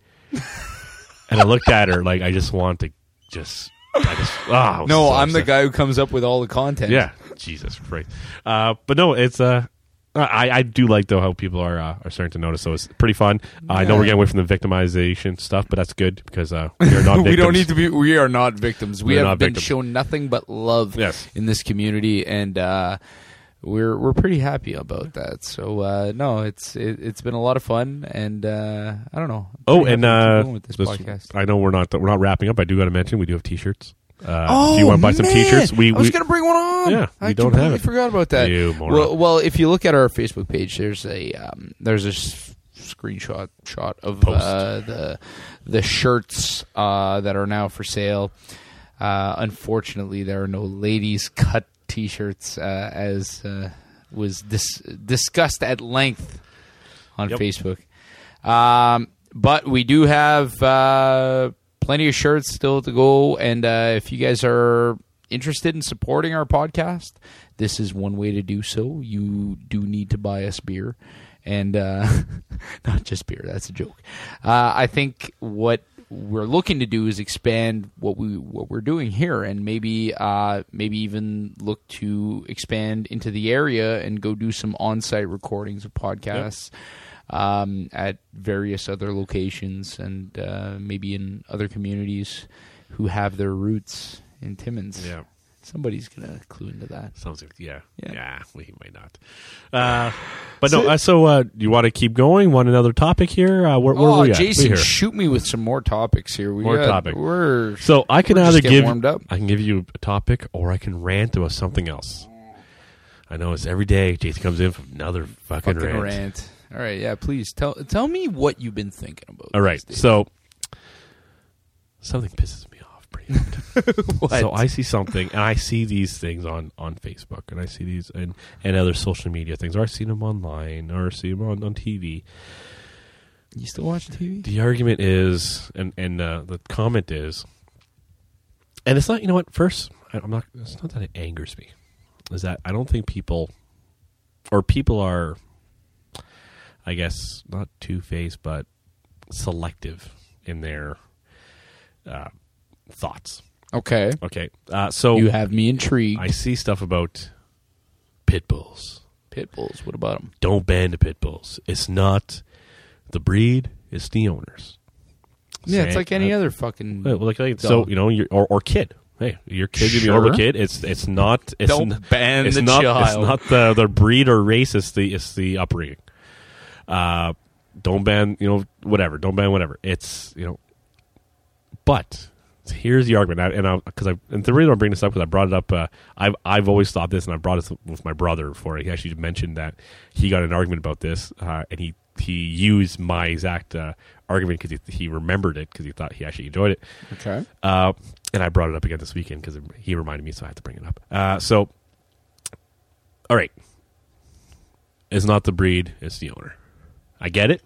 And I looked at her like I just want to just. I'm the guy who comes up with all the content. Yeah, Jesus Christ. But no, it's I do like, though, how people are starting to notice, so it's pretty fun. I know we're getting away from the victimization stuff, but that's good because we are not victims. We don't need to be. We are not victims. We have been shown nothing but love in this community, and we're pretty happy about that. So, no, it's been a lot of fun, and I don't know. Oh, and with this podcast. I know we're not wrapping up. I do got to mention we do have T-shirts. If you want to buy some T-shirts, I was going to bring one on. Yeah, I don't have it. I forgot about that. Well, if you look at our Facebook page, there's a screenshot of the shirts that are now for sale. Unfortunately, there are no ladies cut T-shirts, as was discussed at length on Facebook. But we do have. Plenty of shirts still to go, and if you guys are interested in supporting our podcast, this is one way to do so. You do need to buy us beer, and not just beer. That's a joke. I think what we're looking to do is expand what we're doing here, and maybe even look to expand into the area and go do some on-site recordings of podcasts. Yep. At various other locations and maybe in other communities who have their roots in Timmins. Yeah, somebody's gonna clue into that. Sounds like yeah. We might not, but no. So you want to keep going? Want another topic here? Where are we at? Jason, shoot me with some more topics here. I can either I can give you a topic, or I can rant about something else. I know it's every day. Jason comes in from another fucking rant. All right, yeah, please. Tell me what you've been thinking about. All right, so something pisses me off pretty hard. What? So I see something, and I see these things on Facebook, and I see these and other social media things, or I see them online, or I see them on TV. You still watch TV? The argument is, and the comment is, and it's not, you know what, first, it's not that it angers me. Is that I don't think people are... I guess not two-faced, but selective in their thoughts. Okay. So you have me intrigued. I see stuff about pit bulls. What about them? Don't ban the pit bulls. It's not the breed; it's the owners. Yeah, it's like any other fucking. Like so, you know, or kid. Hey, your kid could be over kid. It's not. It's don't ban it's the not, child. It's not the breed or race. It's the upbringing. Don't ban, you know, whatever. Don't ban whatever. It's, you know, but here's the argument. And the reason I bring this up, because I brought it up, I've always thought this, and I brought it with my brother before. He actually mentioned that he got in an argument about this, and he used my exact argument because he remembered it because he thought he actually enjoyed it. Okay. And I brought it up again this weekend because he reminded me, so I had to bring it up. So, all right. It's not the breed, it's the owner. I get it.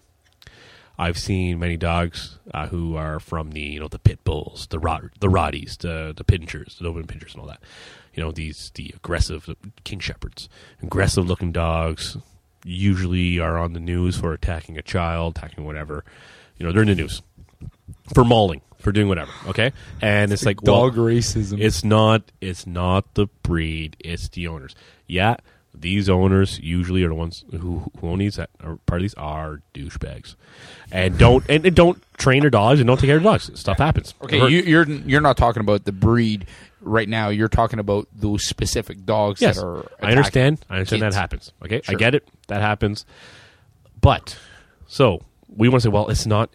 I've seen many dogs who are from the the pit bulls, the Rotties, the Pinschers, the Doberman Pinschers, and all that. You know, the aggressive King Shepherds, aggressive looking dogs, usually are on the news for attacking a child, attacking whatever. You know, they're in the news for mauling, for doing whatever. Okay, and it's like dog racism. It's not the breed, it's the owners. Yeah. These owners usually are the ones who own these. Part of these are douchebags, and don't train their dogs and don't take care of their dogs. Stuff happens. Okay, you're not talking about the breed right now. You're talking about those specific dogs. Yes, that are. I understand kids. That happens. Okay, sure. I get it. That happens. But so we want to say, well, it's not.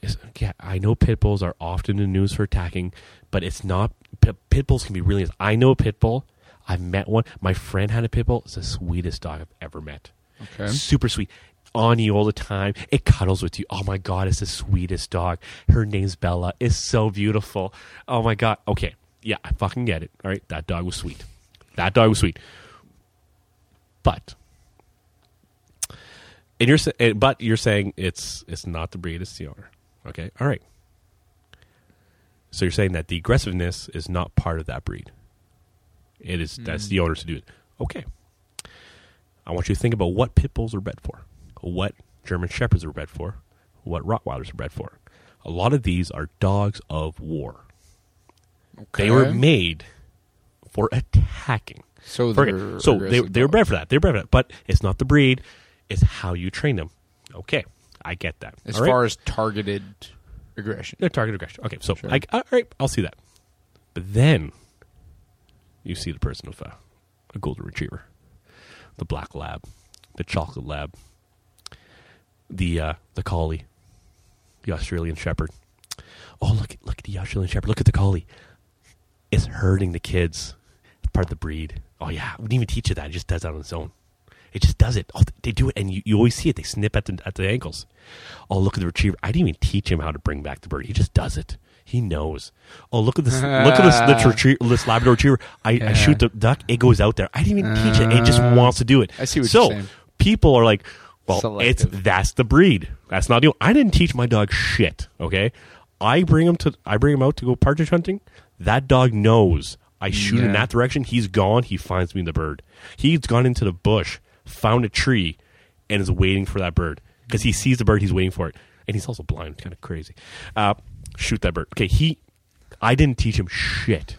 I know pit bulls are often in the news for attacking, but it's not. Pit bulls can be really. I know a pit bull. I've met one. My friend had a pit bull. It's the sweetest dog I've ever met. Okay. Super sweet. On you all the time. It cuddles with you. Oh, my God. It's the sweetest dog. Her name's Bella. It's so beautiful. Oh, my God. Okay. Yeah, I fucking get it. All right. That dog was sweet. But you're saying it's not the breed. It's the owner. Okay. All right. So you're saying that the aggressiveness is not part of that breed. It is that's the owners to do it. Okay. I want you to think about what pit bulls are bred for, what German shepherds are bred for, what Rottweilers are bred for. A lot of these are dogs of war. Okay. They were made for attacking. So they were bred for that. But it's not the breed. is how you train them. Okay, I get that. As far as targeted aggression. Yeah, targeted aggression. Okay, so sure. All right, I'll see that. But then you see the person with a golden retriever, the black lab, the chocolate lab, the collie, the Australian shepherd. Oh, look at the Australian shepherd. Look at the collie. It's herding the kids. It's part of the breed. Oh, yeah. We didn't even teach it that. It just does that on its own. It just does it. Oh, they do it, and you always see it. They snip at the ankles. Oh, look at the retriever. I didn't even teach him how to bring back the bird. He just does it. He knows. Oh, look at this Labrador retriever. I shoot the duck. It goes out there. I didn't even teach it. It just wants to do it. I see what you're saying. People are like, well, selective. That's the breed. That's not the. I didn't teach my dog shit. Okay, I bring him out to go partridge hunting. That dog knows. I shoot in that direction. He's gone. He finds me the bird. He's gone into the bush, found a tree, and is waiting for that bird because he sees the bird. He's waiting for it, and he's also blind. It's kind of crazy. Shoot that bird. Okay, I didn't teach him shit.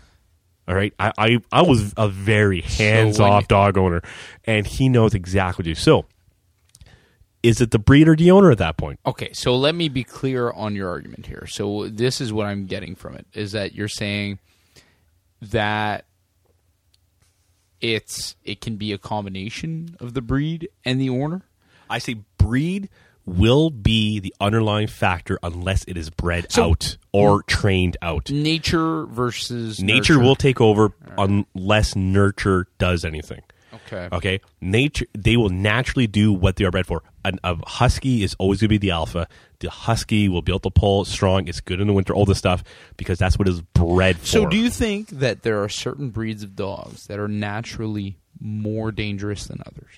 All right, I was a very hands-off dog owner, and he knows exactly what to do. So, is it the breed or the owner at that point? Okay, so let me be clear on your argument here. So this is what I'm getting from it, is that you're saying that it can be a combination of the breed and the owner? I say breed will be the underlying factor unless it is bred out or trained out. Nature versus nurture. Nature will take over unless nurture does anything. Okay? Nature, they will naturally do what they are bred for. A husky is always going to be the alpha. The husky will be able to pull strong. It's good in the winter, all this stuff, because that's what it's bred for. So do you think that there are certain breeds of dogs that are naturally more dangerous than others?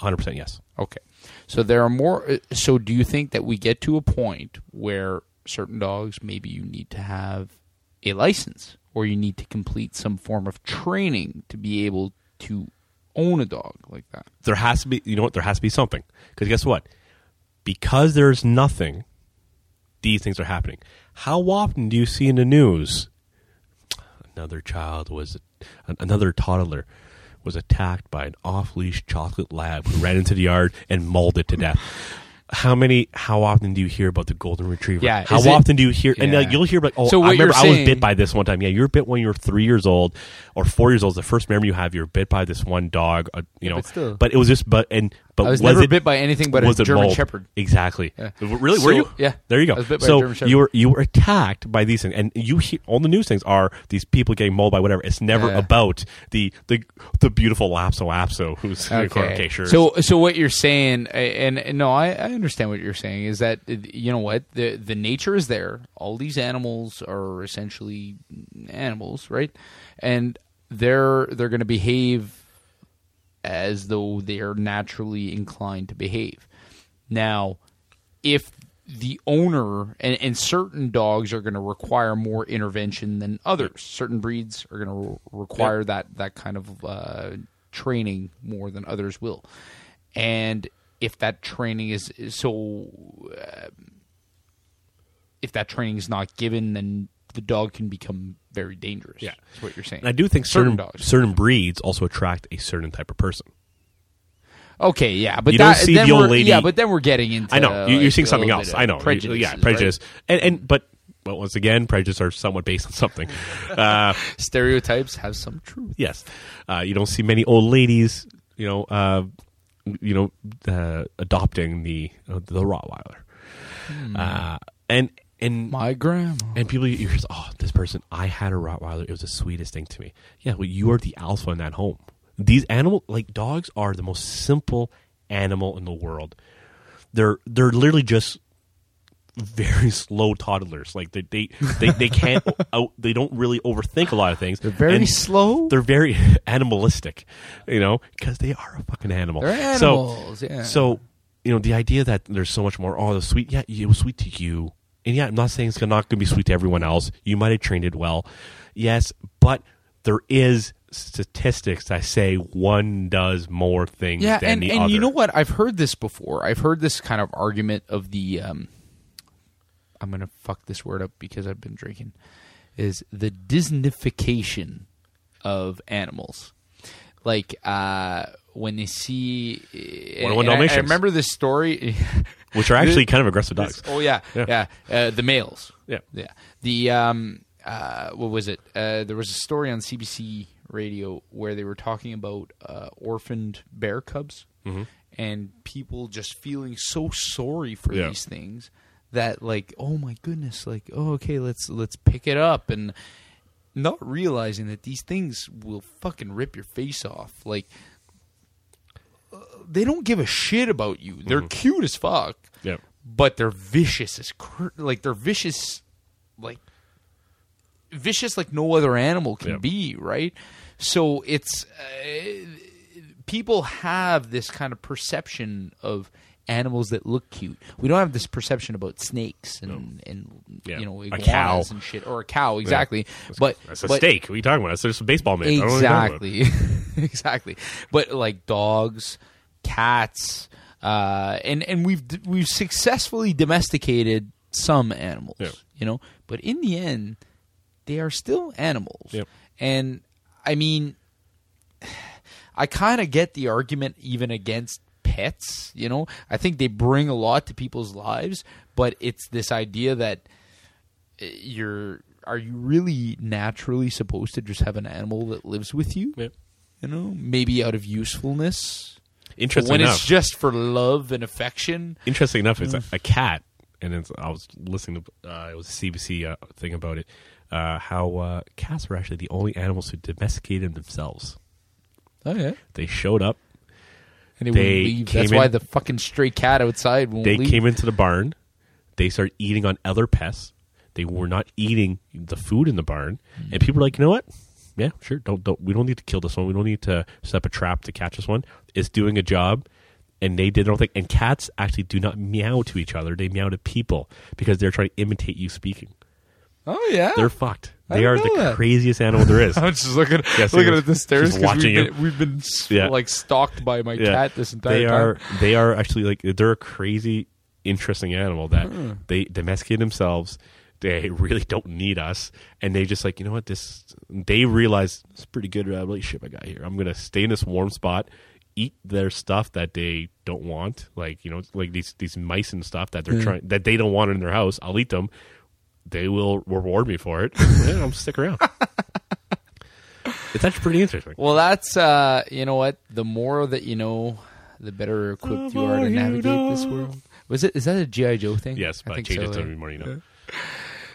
100% yes. Okay. So there are more. So do you think that we get to a point where certain dogs, maybe you need to have a license or you need to complete some form of training to be able to own a dog like that? There has to be, you know what? There has to be something. Because guess what? Because there's nothing, these things are happening. How often do you see in the news another toddler was attacked by an off-leash chocolate lab who ran into the yard and mauled it to death? How often do you hear about the golden retriever? Yeah, how often do you hear? Yeah. And you'll hear like, oh, so I remember I was bit by this one time. Yeah, you were bit when you were 3 years old or 4 years old. The first memory you have, you were bit by this one dog. But it was just. But I was never bit by anything but a German Shepherd. Exactly. Yeah. Really? Were you? Yeah. There you go. I was bit by a German Shepherd. You were attacked by these things, and you hear all the news things are these people getting mauled by whatever. It's never about the beautiful Lapso who's okay. Sure. So what you're saying, and no, I understand what you're saying is that, you know what, the nature is there. All these animals are essentially animals, right? And they're going to behave as though they are naturally inclined to behave. Now, if the owner and certain dogs are going to require more intervention than others, certain breeds are going to require that kind of training more than others will, and if that training is not given, then the dog can become very dangerous. Yeah, that's what you're saying. And I do think certain breeds also attract a certain type of person. Okay, yeah, but the old lady. Yeah, but then we're getting into. I know you're seeing something else. I know prejudice. Yeah, prejudice, right? But once again, prejudices are somewhat based on something. Stereotypes have some truth. Yes, you don't see many old ladies. Adopting the Rottweiler, and my grandma and people, you're just, oh, this person. I had a Rottweiler. It was the sweetest thing to me. Yeah, well, you are the alpha in that home. These animals, like dogs, are the most simple animal in the world. They're literally just very slow toddlers. Like they can't they don't really overthink a lot of things. They're very slow. They're very animalistic, because they are a fucking animal. They're animals. So the idea that there's so much more. Oh, the sweet. Yeah, it was sweet to you, and I'm not saying it's not going to be sweet to everyone else. You might have trained it well, yes, but there is statistics that say one does more things than the other. And you know what? I've heard this before. I've heard this kind of argument of the. I'm going to fuck this word up because I've been drinking, is the Disneyfication of animals. Like when they see... I remember this story... Which are actually kind of aggressive dogs. The males. The... what was it? There was a story on CBC radio where they were talking about orphaned bear cubs and people just feeling so sorry for these things that like, oh my goodness, like, oh, okay, let's pick it up, and not realizing that these things will fucking rip your face off. Like, they don't give a shit about you. They're cute as fuck, but they're vicious as vicious like no other animal can be, right? So it's people have this kind of perception of animals that look cute. We don't have this perception about snakes and you know, iguanas, a cow and shit, or a cow, exactly. That's a steak. What are you talking about? There's a baseball mitt. Exactly, exactly. But like dogs, cats, and we've successfully domesticated some animals, you know. But in the end, they are still animals. Yep. And, I mean, I kind of get the argument even against pets, you know. I think they bring a lot to people's lives, but it's this idea that are you really naturally supposed to just have an animal that lives with you? Yep. You know, maybe out of usefulness. Interesting enough. It's just for love and affection. Interesting enough, it's a cat. And it's, I was listening to, it was a CBC thing about it. How cats were actually the only animals who domesticated themselves. Oh, yeah. They showed up. And they wouldn't leave. That's why the fucking stray cat outside won't leave. They came into the barn. They started eating on other pests. They were not eating the food in the barn. Mm-hmm. And people were like, you know what? Yeah, sure. We don't need to kill this one. We don't need to set up a trap to catch this one. It's doing a job. And they did their own thing. And cats actually do not meow to each other. They meow to people because they're trying to imitate you speaking. Oh, yeah. They're fucked. They are the craziest animal there is. I'm just looking at the stairs because we've been stalked by my cat this entire time. They are actually like, they're a crazy, interesting animal that they domesticate themselves. They really don't need us. And they just like, you know what? They realize it's a pretty good relationship I got here. I'm going to stay in this warm spot, eat their stuff that they don't want. Like, you know, like these mice and stuff that they're trying, that they don't want in their house. I'll eat them. They will reward me for it. Yeah, I'm stick around. It's actually pretty interesting. Well, that's you know what? The more that you know, the better equipped you are to navigate this world. Is that a G.I. Joe thing? Yes, but I change it every morning.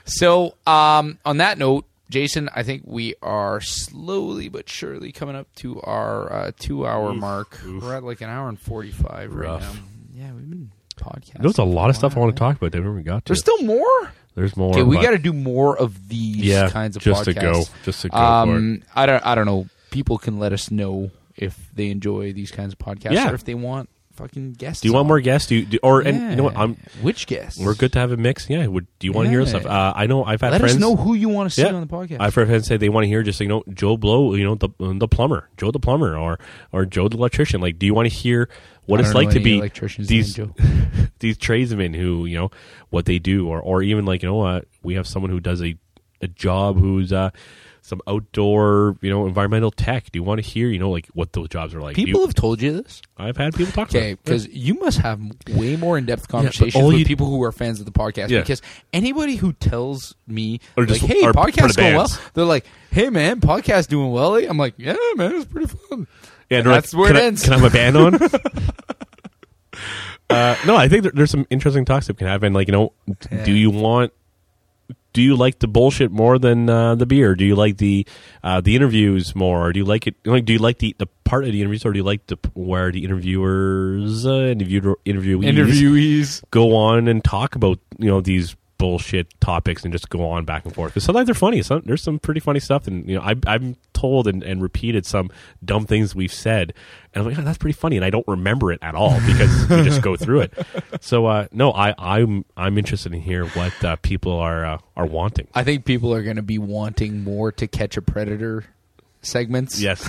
So, on that note, Jason, I think we are slowly but surely coming up to our 2 hour mark. We're at like an hour and 45 right now. Yeah, we've been podcasting. There's a lot of stuff I want to talk about that we haven't got to. There's still more. There's more. Okay, we got to do more of these kinds of podcasts. Just to go for it. I don't know. People can let us know if they enjoy these kinds of podcasts or if they want fucking guests. Do you want more guests? You know what? Which guests? We're good to have a mix. Yeah. Do you want to hear stuff? I know I've had friends. Let us know who you want to see on the podcast. I've heard friends say they want to hear just, you know, Joe Blow, you know, the plumber, Joe the plumber, or Joe the electrician. Like, do you want to hear what it's like to be these tradesmen who, you know, what they do, or even like, you know, we have someone who does a job who's some outdoor, you know, environmental tech. Do you want to hear, you know, like what those jobs are like? People have told you this? I've had people talk about it. Okay, because you must have way more in-depth conversations with people who are fans of the podcast because anybody who tells me, hey, podcast's going well, they're like, hey, man, podcast's doing well. I'm like, yeah, man, it's pretty fun. Yeah, that's like, where it ends. Can I have a band on? No, I think there's some interesting talks that can happen. Like, you know, do you like the bullshit more than the beer? Do you like the interviews more? Or do you like it? Like, do you like the part of the interviews, or do you like where the interviewers, interviewees go on and talk about, you know, these bullshit topics and just go on back and forth? Because sometimes they're funny. There's some pretty funny stuff, and, you know, I'm told and repeated some dumb things we've said, and I'm like, oh, that's pretty funny, and I don't remember it at all because we just go through it. So no, I'm interested in hearing what people are wanting. I think people are going to be wanting more To Catch a Predator segments. Yes.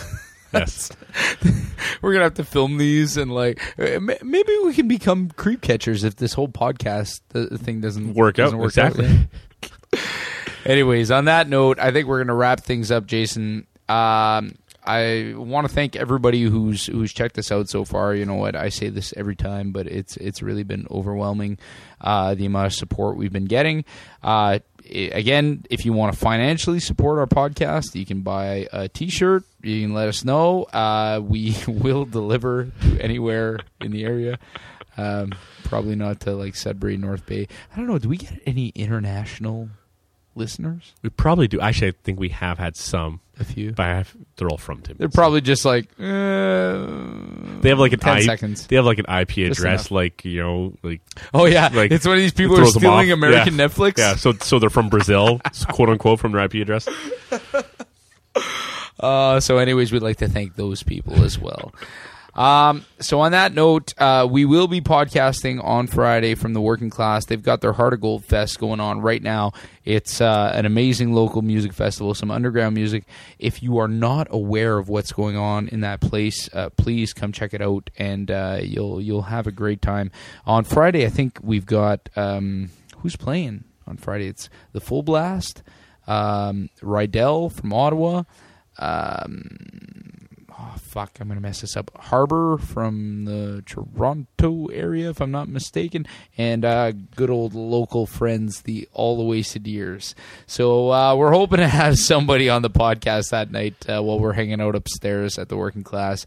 We're going to have to film these, and like, maybe we can become creep catchers if this whole podcast thing doesn't work out. Exactly. Anyways, on that note, I think we're going to wrap things up, Jason. I want to thank everybody who's checked this out so far. You know what, I say this every time, but it's really been overwhelming, the amount of support we've been getting. Again, if you want to financially support our podcast, you can buy a T-shirt. You can let us know. We will deliver to anywhere in the area. Probably not to like Sudbury, North Bay. I don't know. Do we get any international listeners? We probably do. Actually, I think we have had some. A few. But they're all from Timmins. They're probably just like, they have like an They have like an IP address, like, you know, like. Oh yeah, like it's one of these people who are stealing American Netflix. Yeah, so they're from Brazil, quote unquote, from their IP address. So, anyways, we'd like to thank those people as well. So on that note, we will be podcasting on Friday from the Working Class. They've got their Heart of Gold Fest going on right now. It's an amazing local music festival, some underground music. If you are not aware of what's going on in that place, please come check it out, and you'll have a great time. On Friday, I think we've got who's playing on Friday? It's the Full Blast, Rydell from Ottawa, I'm going to mess this up. Harbor from the Toronto area, if I'm not mistaken. And good old local friends, the All the Wasted Years. So we're hoping to have somebody on the podcast that night while we're hanging out upstairs at the Working Class.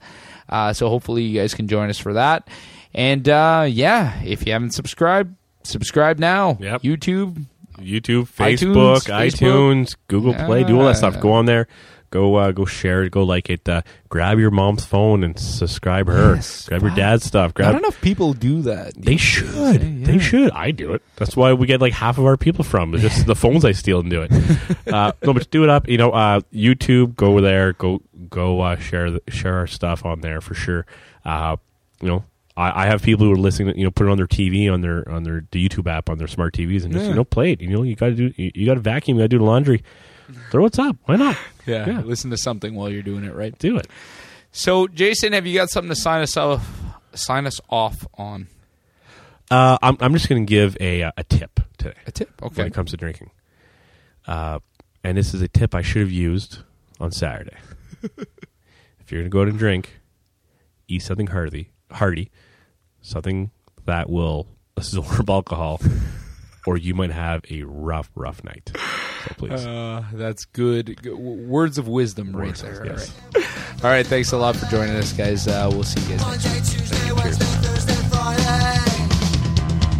So hopefully you guys can join us for that. And if you haven't subscribed, subscribe now. Yep. YouTube, Facebook, iTunes, Google Play, do all that stuff. Go on there. Go share it. Go like it. Grab your mom's phone and subscribe her. Yes, grab your dad's stuff. Not enough people do that. They should. Yeah. They should. I do it. That's why we get like half of our people from. It's just the phones I steal and do it. No, but do it up. You know, YouTube. Go there. Go share our stuff on there for sure. You know, I have people who are listening. You know, put it on their TV, on their the YouTube app on their smart TVs, and just play it. You know, you got to vacuum. You got to do the laundry. Throw what's up. Why not? Yeah. Listen to something while you're doing it, right? Do it. So, Jason, have you got something to sign us off on? I'm just going to give a tip today. A tip? Okay. When it comes to drinking. And this is a tip I should have used on Saturday. If you're going to go out and drink, eat something hearty, something that will absorb alcohol, or you might have a rough night. So please. That's good. Words of wisdom right there. Yes. All right. Thanks a lot for joining us, guys. We'll see you guys next time.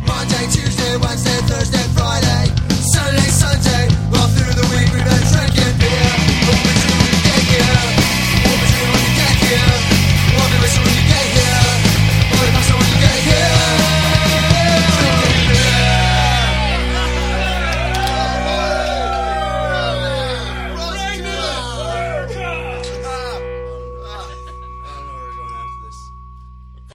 Monday, Tuesday, Wednesday, Thursday, Friday.